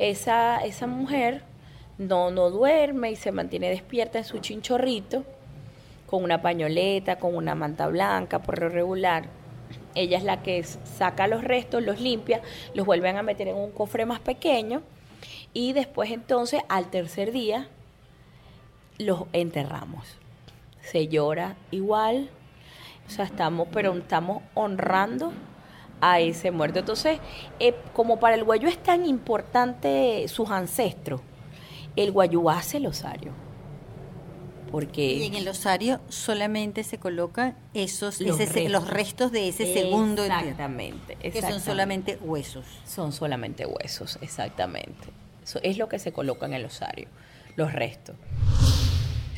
esa, esa mujer no, no duerme y se mantiene despierta en su chinchorrito, con una pañoleta, con una manta blanca, por lo regular. Ella es la que saca los restos, los limpia, los vuelven a meter en un cofre más pequeño, y después entonces, al tercer día, los enterramos. Se llora igual. O sea, estamos, pero estamos honrando a ese muerto. Entonces, eh, como para el wayú es tan importante sus ancestros, el wayú hace el osario. porque... Y en el osario solamente se colocan esos, los, ese, restos. los restos de ese segundo. Exactamente, exactamente. Que son solamente huesos. Son solamente huesos, exactamente. Eso es lo que se coloca en el osario, los restos.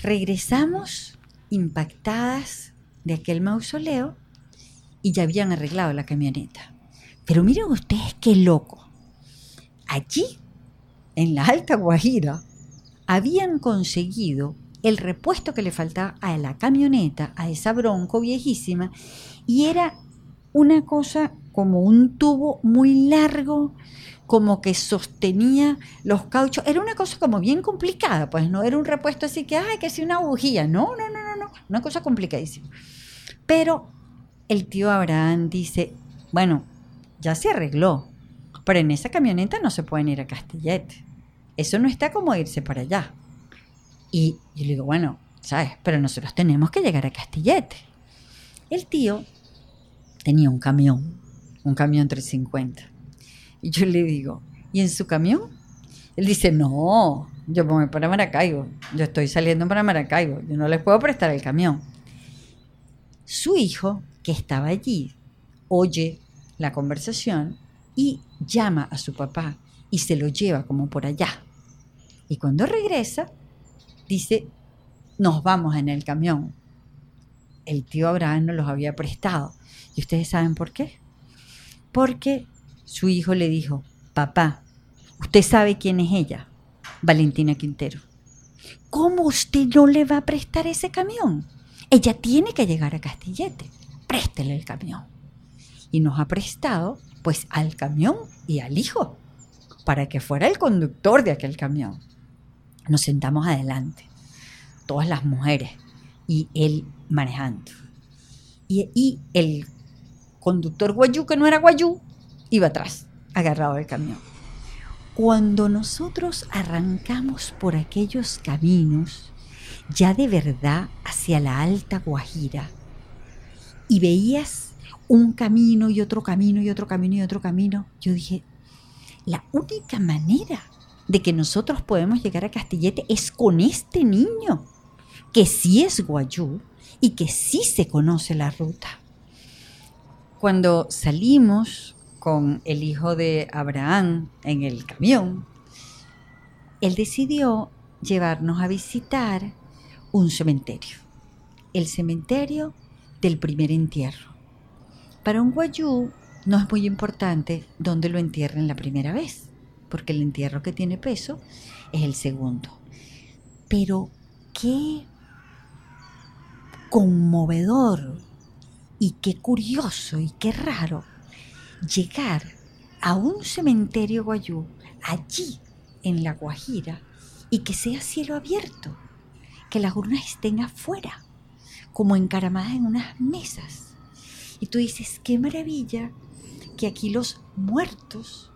Regresamos impactadas de aquel mausoleo y ya habían arreglado la camioneta. Pero miren ustedes qué loco. Allí, en la Alta Guajira, habían conseguido el repuesto que le faltaba a la camioneta, a esa Bronco viejísima, y era una cosa como un tubo muy largo, como que sostenía los cauchos. Era una cosa como bien complicada, pues no era un repuesto así que, ay, que si una bujía. No, no, no, no, no, una cosa complicadísima. Pero el tío Abraham dice, bueno, ya se arregló, pero en esa camioneta no se pueden ir a Castilletes. Eso no está como irse para allá. Y yo le digo, bueno, ¿sabes? Pero nosotros tenemos que llegar a Castilletes. El tío tenía un camión, un camión trescientos cincuenta. Y yo le digo, ¿y en su camión? Él dice, no, yo voy para Maracaibo. Yo estoy saliendo para Maracaibo. Yo no les puedo prestar el camión. Su hijo, que estaba allí, oye la conversación y llama a su papá y se lo lleva como por allá. Y cuando regresa, dice, nos vamos en el camión. El tío Abraham nos los había prestado. ¿Y ustedes saben por qué? Porque su hijo le dijo, papá, ¿usted sabe quién es ella? Valentina Quintero. ¿Cómo usted no le va a prestar ese camión? Ella tiene que llegar a Castilletes. Préstele el camión. Y nos ha prestado, pues, al camión y al hijo, para que fuera el conductor de aquel camión. Nos sentamos adelante, todas las mujeres, y él manejando. Y, y el conductor wayú, que no era wayú, iba atrás, agarrado del camión. Cuando nosotros arrancamos por aquellos caminos, ya de verdad hacia la Alta Guajira, y veías un camino y otro camino y otro camino y otro camino, yo dije, la única manera de que nosotros podemos llegar a Castilletes es con este niño, que sí es wayú y que sí se conoce la ruta. Cuando salimos con el hijo de Abraham en el camión, él decidió llevarnos a visitar un cementerio, el cementerio del primer entierro. Para un wayú no es muy importante dónde lo entierren la primera vez, porque el entierro que tiene peso es el segundo. Pero qué conmovedor y qué curioso y qué raro llegar a un cementerio wayú allí en La Guajira y que sea cielo abierto, que las urnas estén afuera, como encaramadas en unas mesas. Y tú dices, qué maravilla que aquí los muertos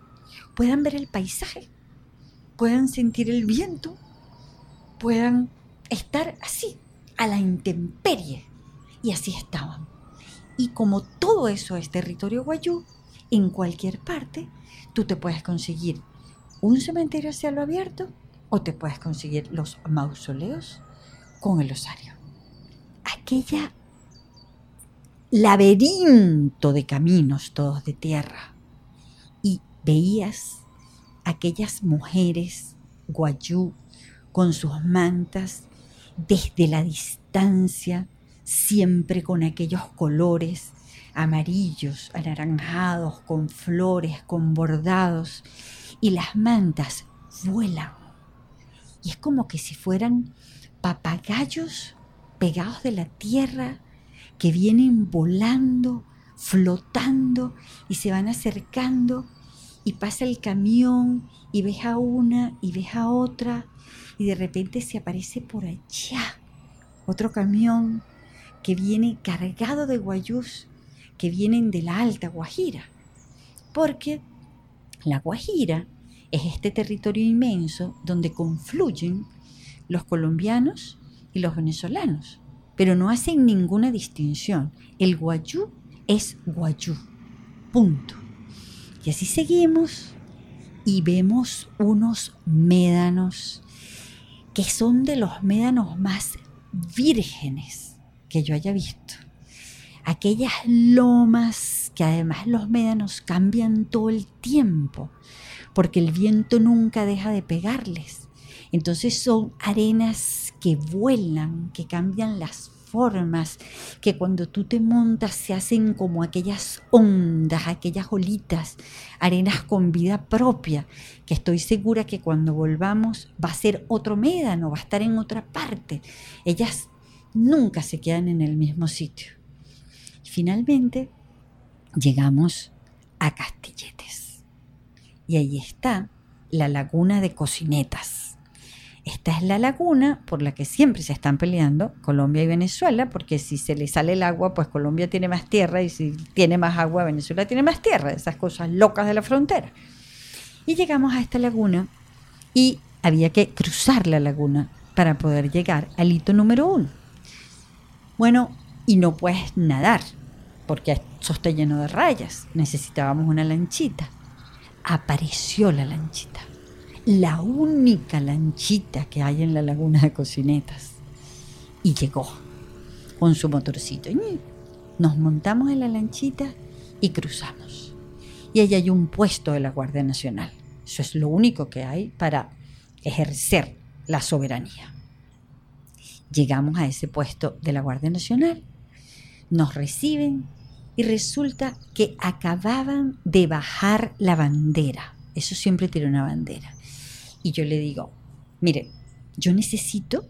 puedan ver el paisaje, puedan sentir el viento, puedan estar así, a la intemperie. Y así estaban. Y como todo eso es territorio wayú, en cualquier parte tú te puedes conseguir un cementerio a cielo abierto o te puedes conseguir los mausoleos con el osario. Aquella laberinto de caminos todos de tierra. Veías aquellas mujeres wayú con sus mantas desde la distancia, siempre con aquellos colores amarillos, anaranjados, con flores, con bordados, y las mantas vuelan. Y es como que si fueran papagayos pegados de la tierra que vienen volando, flotando y se van acercando. Y pasa el camión y ves a una y ves a otra y de repente se aparece por allá otro camión que viene cargado de wayús que vienen de la Alta Guajira. Porque la Guajira es este territorio inmenso donde confluyen los colombianos y los venezolanos, pero no hacen ninguna distinción. El wayú es wayú, punto. Y así seguimos y vemos unos médanos que son de los médanos más vírgenes que yo haya visto. Aquellas lomas que además los médanos cambian todo el tiempo porque el viento nunca deja de pegarles. Entonces son arenas que vuelan, que cambian las formas, que cuando tú te montas se hacen como aquellas ondas, aquellas olitas, arenas con vida propia, que estoy segura que cuando volvamos va a ser otro médano, va a estar en otra parte. Ellas nunca se quedan en el mismo sitio. Y finalmente llegamos a Castilletes y ahí está la laguna de Cocinetas. Esta es la laguna por la que siempre se están peleando Colombia y Venezuela, porque si se le sale el agua, pues Colombia tiene más tierra, y si tiene más agua, Venezuela tiene más tierra. Esas cosas locas de la frontera. Y llegamos a esta laguna y había que cruzar la laguna para poder llegar al hito número uno. Bueno, y no puedes nadar, porque eso está lleno de rayas. Necesitábamos una lanchita. Apareció la lanchita. La única lanchita que hay en la laguna de Cocinetas. Y llegó con su motorcito. Nos montamos en la lanchita y cruzamos. Y allí hay un puesto de la Guardia Nacional. Eso es lo único que hay para ejercer la soberanía. Llegamos a ese puesto de la Guardia Nacional. Nos reciben y resulta que acababan de bajar la bandera. Eso siempre tiene una bandera. Y yo le digo, mire, yo necesito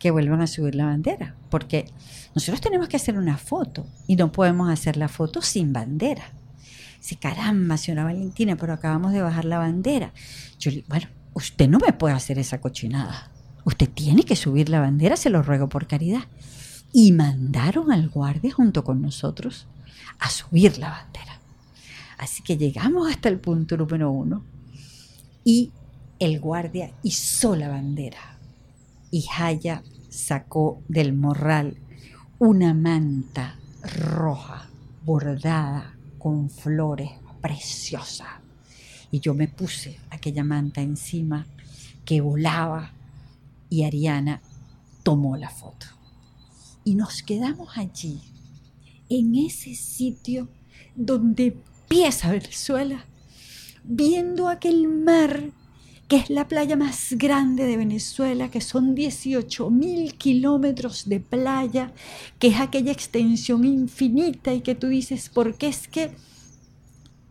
que vuelvan a subir la bandera, porque nosotros tenemos que hacer una foto y no podemos hacer la foto sin bandera. Dice, caramba, señora Valentina, pero acabamos de bajar la bandera. Yo le digo, bueno, usted no me puede hacer esa cochinada. Usted tiene que subir la bandera, se lo ruego por caridad. Y mandaron al guardia junto con nosotros a subir la bandera. Así que llegamos hasta el punto número uno y el guardia izó la bandera y Jaya sacó del morral una manta roja, bordada con flores, preciosa. Y yo me puse aquella manta encima que volaba y Ariana tomó la foto. Y nos quedamos allí, en ese sitio donde empieza Venezuela, viendo aquel mar que es la playa más grande de Venezuela, que son dieciocho mil kilómetros de playa, que es aquella extensión infinita y que tú dices, ¿por qué es que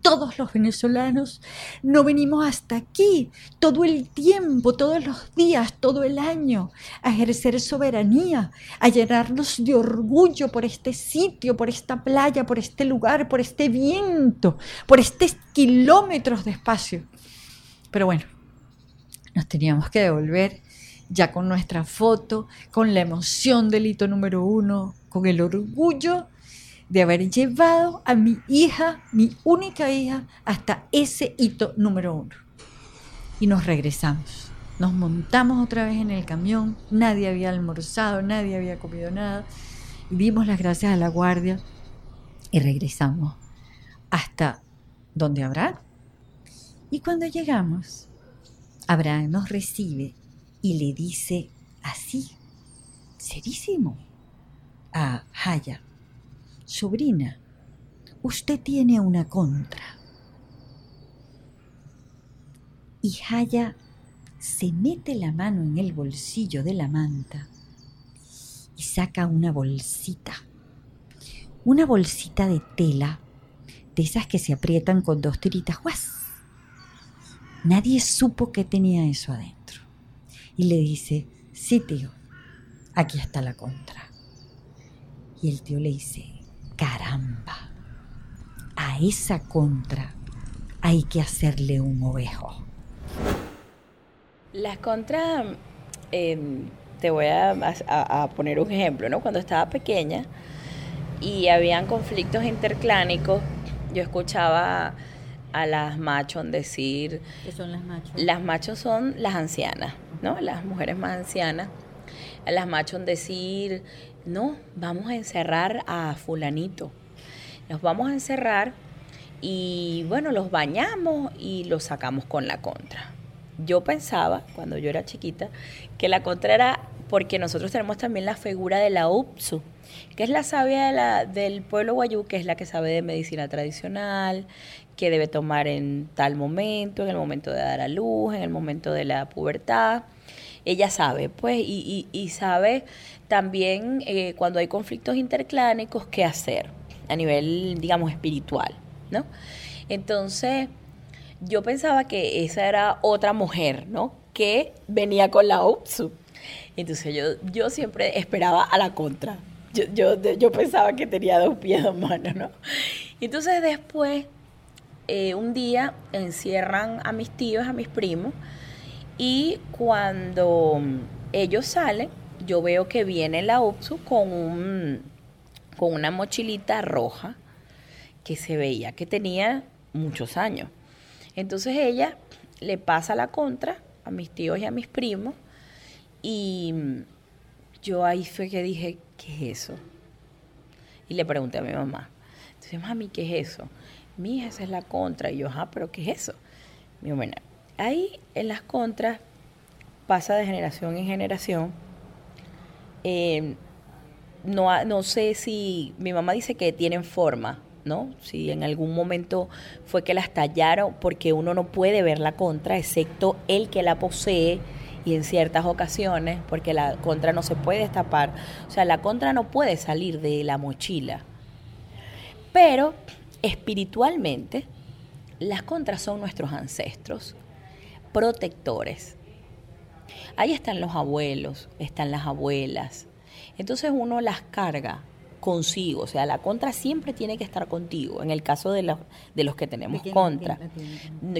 todos los venezolanos no venimos hasta aquí todo el tiempo, todos los días, todo el año, a ejercer soberanía, a llenarnos de orgullo por este sitio, por esta playa, por este lugar, por este viento, por estos kilómetros de espacio? Pero bueno, nos teníamos que devolver ya con nuestra foto, con la emoción del hito número uno, con el orgullo de haber llevado a mi hija, mi única hija, hasta ese hito número uno. Y nos regresamos, nos montamos otra vez en el camión, nadie había almorzado, nadie había comido nada, y dimos las gracias a la guardia y regresamos hasta donde Abraham. Y cuando llegamos, Abraham nos recibe y le dice así, serísimo, a Jaya, sobrina, usted tiene una contra. Y Jaya se mete la mano en el bolsillo de la manta y saca una bolsita, una bolsita de tela, de esas que se aprietan con dos tiritas, ¡guas! Nadie supo que tenía eso adentro. Y le dice, sí, tío, aquí está la contra. Y el tío le dice, caramba, a esa contra hay que hacerle un ovejo. Las contras, eh, te voy a, a, a poner un ejemplo, ¿no? Cuando estaba pequeña y habían conflictos interclánicos, yo escuchaba a las machos decir... ¿Qué son las machos? Las machos son las ancianas, ¿no? Las mujeres más ancianas. A las machos decir, no, vamos a encerrar a fulanito. Los vamos a encerrar y, bueno, los bañamos y los sacamos con la contra. Yo pensaba, cuando yo era chiquita, que la contra era porque nosotros tenemos también la figura de la U P S U, que es la sabia de la, del pueblo wayú, que es la que sabe de medicina tradicional, que debe tomar en tal momento, en el momento de dar a luz, en el momento de la pubertad. Ella sabe, pues, y, y, y sabe también eh, cuando hay conflictos interclánicos qué hacer a nivel, digamos, espiritual, ¿no? Entonces, yo pensaba que esa era otra mujer, ¿no?, que venía con la U P S U. Entonces, yo, yo siempre esperaba a la contra. Yo, yo, yo pensaba que tenía dos pies, dos manos, ¿no? Entonces, después, eh, un día encierran a mis tíos, a mis primos, y cuando ellos salen, yo veo que viene la U P S U con, un, con una mochilita roja que se veía que tenía muchos años. Entonces ella le pasa la contra a mis tíos y a mis primos, y yo ahí fue que dije, ¿qué es eso? Y le pregunté a mi mamá. Entonces, mami, ¿qué es eso? Mija, esa es la contra. Y yo, ajá, ¿pero qué es eso? Mi mamá, ahí en las contras pasa de generación en generación. Eh, no, no sé si... Mi mamá dice que tienen forma, ¿no? Si en algún momento fue que las tallaron, porque uno no puede ver la contra, excepto el que la posee, y en ciertas ocasiones, porque la contra no se puede destapar. O sea, la contra no puede salir de la mochila. Pero espiritualmente, las contras son nuestros ancestros protectores. Ahí están los abuelos, están las abuelas. Entonces uno las carga consigo, o sea, la contra siempre tiene que estar contigo. En el caso de los, de los que tenemos contra,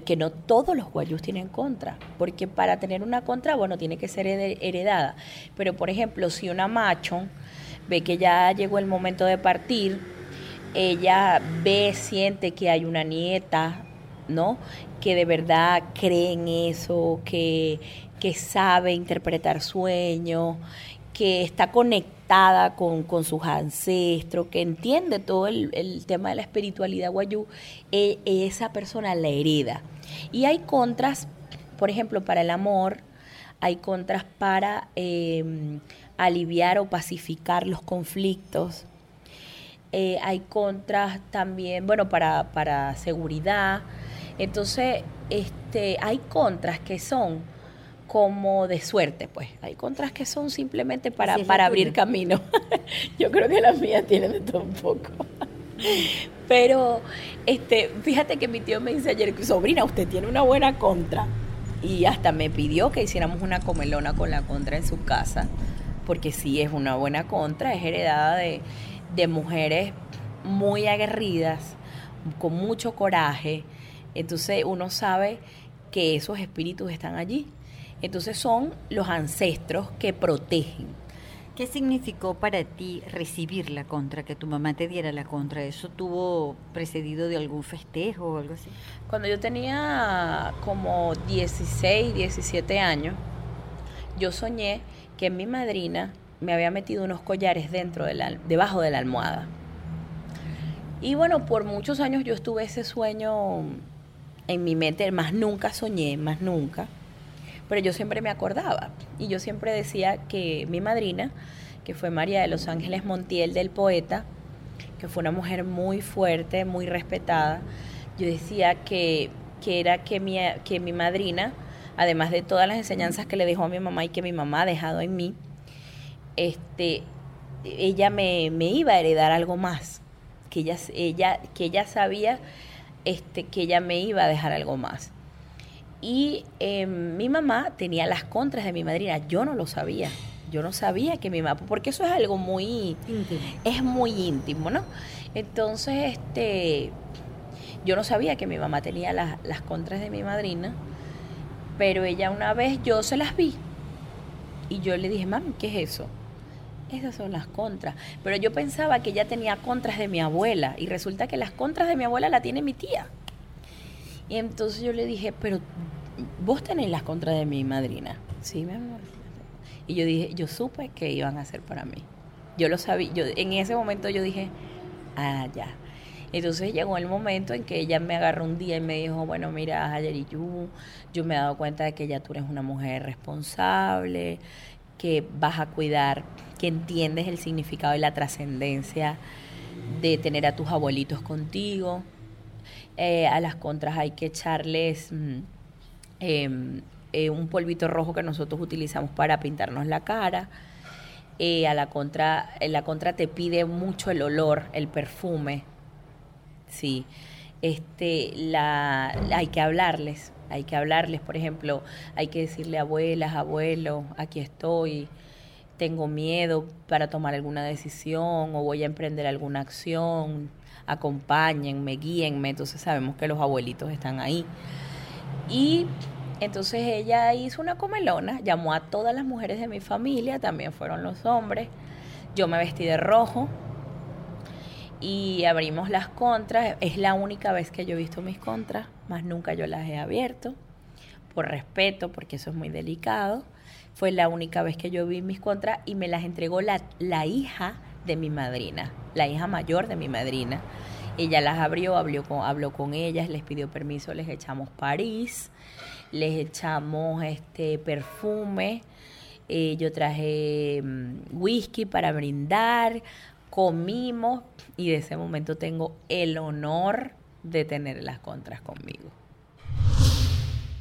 que no todos los wayús tienen contra, porque para tener una contra, bueno, tiene que ser heredada. Pero, por ejemplo, si una macho ve que ya llegó el momento de partir, ella ve, siente que hay una nieta, ¿no?, que de verdad cree en eso, que, que sabe interpretar sueños, que está conectada con, con sus ancestros, que entiende todo el, el tema de la espiritualidad wayú, e, esa persona la hereda. Y hay contras, por ejemplo, para el amor, hay contras para eh, aliviar o pacificar los conflictos. Eh, hay contras también, bueno, para, para seguridad. Entonces, este, hay contras que son como de suerte, pues. Hay contras que son simplemente para, sí, para abrir camino. Yo creo que las mías tienen de todo un poco. Pero, este, fíjate que mi tío me dice ayer, sobrina, usted tiene una buena contra. Y hasta me pidió que hiciéramos una comelona con la contra en su casa, porque sí es una buena contra, es heredada de... de mujeres muy aguerridas, con mucho coraje. Entonces uno sabe que esos espíritus están allí. Entonces son los ancestros que protegen. ¿Qué significó para ti recibir la contra, que tu mamá te diera la contra? ¿Eso tuvo precedido de algún festejo o algo así? Cuando yo tenía como dieciséis, diecisiete años, yo soñé que mi madrina me había metido unos collares dentro de la, debajo de la almohada. Y bueno, por muchos años yo estuve ese sueño en mi mente, más nunca soñé, más nunca, pero yo siempre me acordaba. Y yo siempre decía que mi madrina, que fue María de los Ángeles Montiel, del poeta, que fue una mujer muy fuerte, muy respetada, yo decía que, que era que mi, que mi madrina, además de todas las enseñanzas que le dejó a mi mamá y que mi mamá ha dejado en mí, Este, ella me, me iba a heredar algo más, que ella, ella, que ella sabía este, que ella me iba a dejar algo más. Y eh, mi mamá tenía las contras de mi madrina, yo no lo sabía, yo no sabía que mi mamá, porque eso es algo muy íntimo, es muy íntimo, ¿no? Entonces, este, yo no sabía que mi mamá tenía las, las contras de mi madrina, pero ella una vez yo se las vi y yo le dije, mami, ¿qué es eso? Esas son las contras. Pero yo pensaba que ella tenía contras de mi abuela, y resulta que las contras de mi abuela la tiene mi tía. Y entonces yo le dije, pero vos tenés las contras de mi madrina. Sí, mi amor. Y yo dije, yo supe que iban a hacer para mí. Yo lo sabía. Yo, en ese momento yo dije, ah, ya. Entonces llegó el momento en que ella me agarró un día y me dijo, bueno, mira, Jayariyú, yo me he dado cuenta de que ya tú eres una mujer responsable, que vas a cuidar, que entiendes el significado y la trascendencia de tener a tus abuelitos contigo. Eh, a las contras hay que echarles mm, eh, eh, un polvito rojo que nosotros utilizamos para pintarnos la cara. Eh, a la contra, eh, la contra te pide mucho el olor, el perfume. Sí, este, la, la, hay que hablarles, hay que hablarles, por ejemplo, hay que decirle abuelas, abuelos, aquí estoy, tengo miedo para tomar alguna decisión o voy a emprender alguna acción, acompáñenme, guíenme. Entonces sabemos que los abuelitos están ahí. Y entonces ella hizo una comelona, llamó a todas las mujeres de mi familia, también fueron los hombres. Yo me vestí de rojo y abrimos las contras. Es la única vez que yo he visto mis contras, más nunca yo las he abierto, por respeto, porque eso es muy delicado. Fue la única vez que yo vi mis contras y me las entregó la, la hija de mi madrina, la hija mayor de mi madrina. Ella las abrió, habló con, habló con ellas, les pidió permiso, les echamos París, les echamos este perfume, eh, yo traje whisky para brindar, comimos y de ese momento tengo el honor de tener las contras conmigo.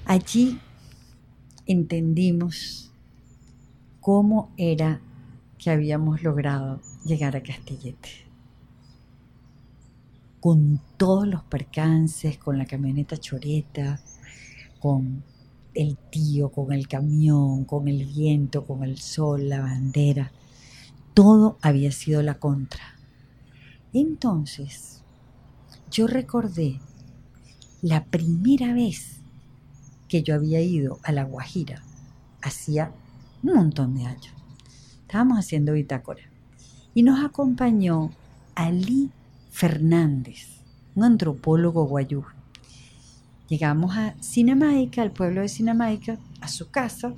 Allí entendimos cómo era que habíamos logrado llegar a Castilletes. Con todos los percances, con la camioneta choreta, con el tío, con el camión, con el viento, con el sol, la bandera, todo había sido la contra. Entonces, yo recordé la primera vez que yo había ido a La Guajira, hacía un montón de años. Estábamos haciendo bitácora y nos acompañó Ali Fernández, un antropólogo wayúu. Llegamos a Sinamaica, al pueblo de Sinamaica, a su casa,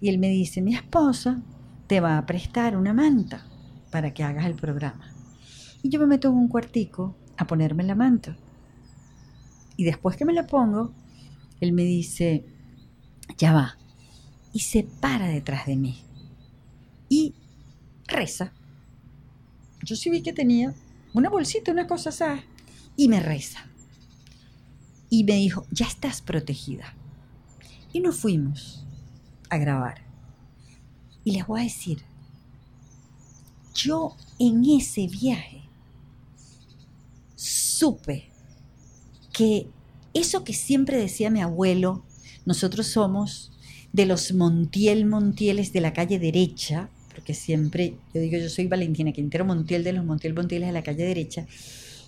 y él me dice, mi esposa te va a prestar una manta para que hagas el programa. Y yo me meto en un cuartico a ponerme la manta. Y después que me la pongo, él me dice, ya va, y se para detrás de mí y reza. Yo sí vi que tenía una bolsita, una cosa, ¿sabes? Y me reza. Y me dijo, ya estás protegida. Y nos fuimos a grabar. Y les voy a decir, yo en ese viaje supe que eso que siempre decía mi abuelo, nosotros somos de los Montiel Montieles de la calle derecha, porque siempre, yo digo, yo soy Valentina Quintero Montiel de los Montiel Montieles de la calle derecha,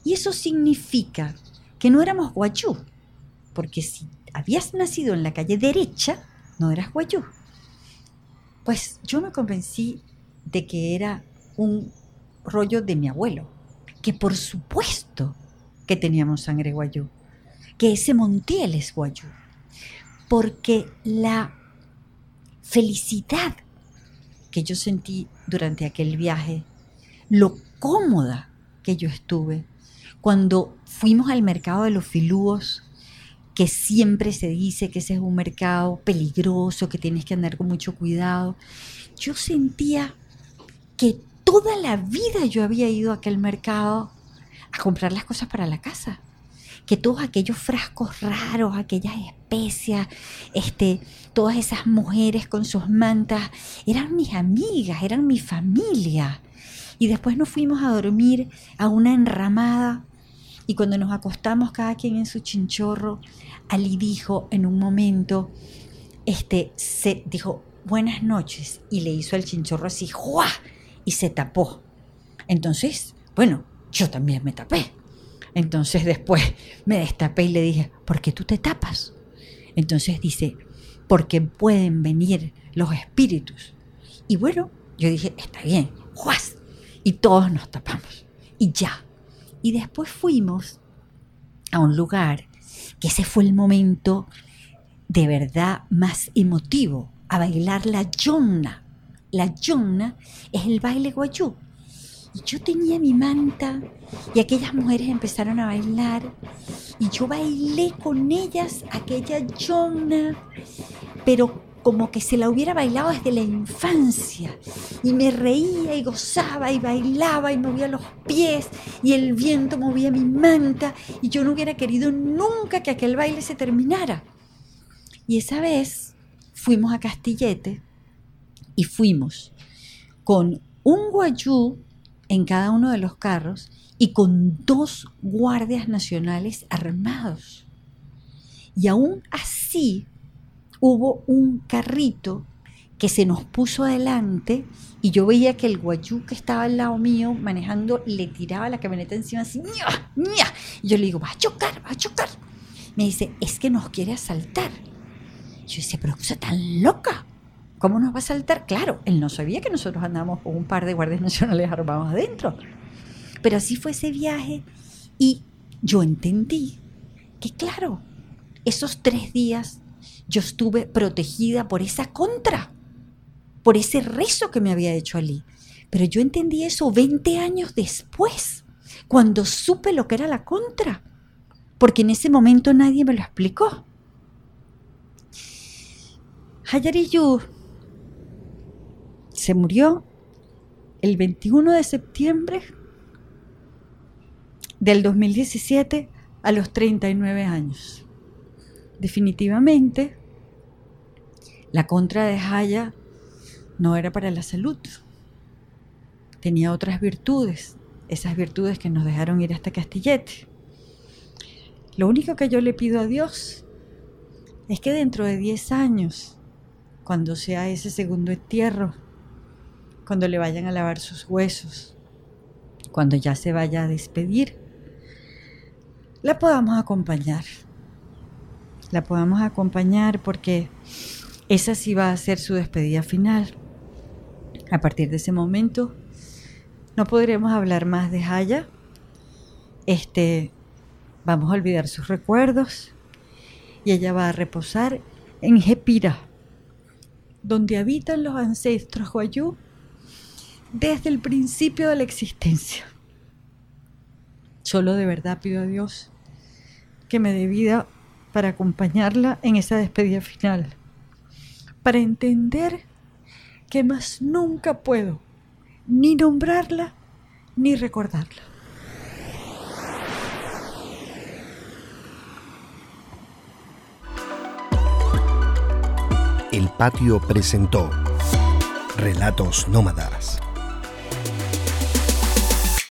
y eso significa que no éramos wayúu, porque si habías nacido en la calle derecha, no eras wayúu. Pues yo me convencí de que era un rollo de mi abuelo, que por supuesto que teníamos sangre wayúu, que ese Montiel es wayúu, porque la felicidad que yo sentí durante aquel viaje, lo cómoda que yo estuve, cuando fuimos al mercado de los filúos, que siempre se dice que ese es un mercado peligroso, que tienes que andar con mucho cuidado. Yo sentía que toda la vida yo había ido a aquel mercado a comprar las cosas para la casa, que todos aquellos frascos raros, aquellas especias, este, todas esas mujeres con sus mantas, eran mis amigas, eran mi familia. Y después nos fuimos a dormir a una enramada. Y cuando nos acostamos cada quien en su chinchorro, Ali dijo en un momento, este, se dijo, buenas noches, y le hizo al chinchorro así, ¡juá! Y se tapó. Entonces, bueno, yo también me tapé. Entonces después me destapé y le dije, ¿por qué tú te tapas? Entonces dice, porque pueden venir los espíritus. Y bueno, yo dije, está bien, ¡juá! Y todos nos tapamos, y ya. Y después fuimos a un lugar que ese fue el momento de verdad más emotivo, a bailar la yonna. La yonna es el baile wayúu. y yo tenía mi manta y aquellas mujeres empezaron a bailar y yo bailé con ellas aquella yonna, pero como que se la hubiera bailado desde la infancia, y me reía y gozaba y bailaba y movía los pies y el viento movía mi manta y yo no hubiera querido nunca que aquel baile se terminara. Y esa vez fuimos a Castilletes y fuimos con un wayúu en cada uno de los carros y con dos guardias nacionales armados, y aún así hubo un carrito que se nos puso adelante y yo veía que el wayúu que estaba al lado mío manejando le tiraba la camioneta encima así, ¡nia, nia! Y yo le digo, va a chocar, va a chocar. Me dice, es que nos quiere asaltar. Yo decía, pero cosa tan loca, ¿cómo nos va a asaltar? Claro, él no sabía que nosotros andábamos con un par de guardias nacionales armados adentro. Pero así fue ese viaje y yo entendí que, claro, esos tres días yo estuve protegida por esa contra, por ese rezo que me había hecho Ali. Pero yo entendí eso veinte años después, cuando supe lo que era la contra, porque en ese momento nadie me lo explicó. Jayariyú se murió el veintiuno de septiembre del dos mil diecisiete a los treinta y nueve años. Definitivamente, la contra de Jaya no era para la salud. Tenía otras virtudes, esas virtudes que nos dejaron ir hasta Castillete. Lo único que yo le pido a Dios es que dentro de diez años, cuando sea ese segundo entierro, cuando le vayan a lavar sus huesos, cuando ya se vaya a despedir, la podamos acompañar. La podamos acompañar porque esa sí va a ser su despedida final. A partir de ese momento no podremos hablar más de Jaya. Este, vamos a olvidar sus recuerdos y ella va a reposar en Jepirá, donde habitan los ancestros wayúu desde el principio de la existencia. Solo de verdad pido a Dios que me dé vida para acompañarla en esa despedida final, para entender que más nunca puedo ni nombrarla ni recordarla. El Patio presentó Relatos Nómadas.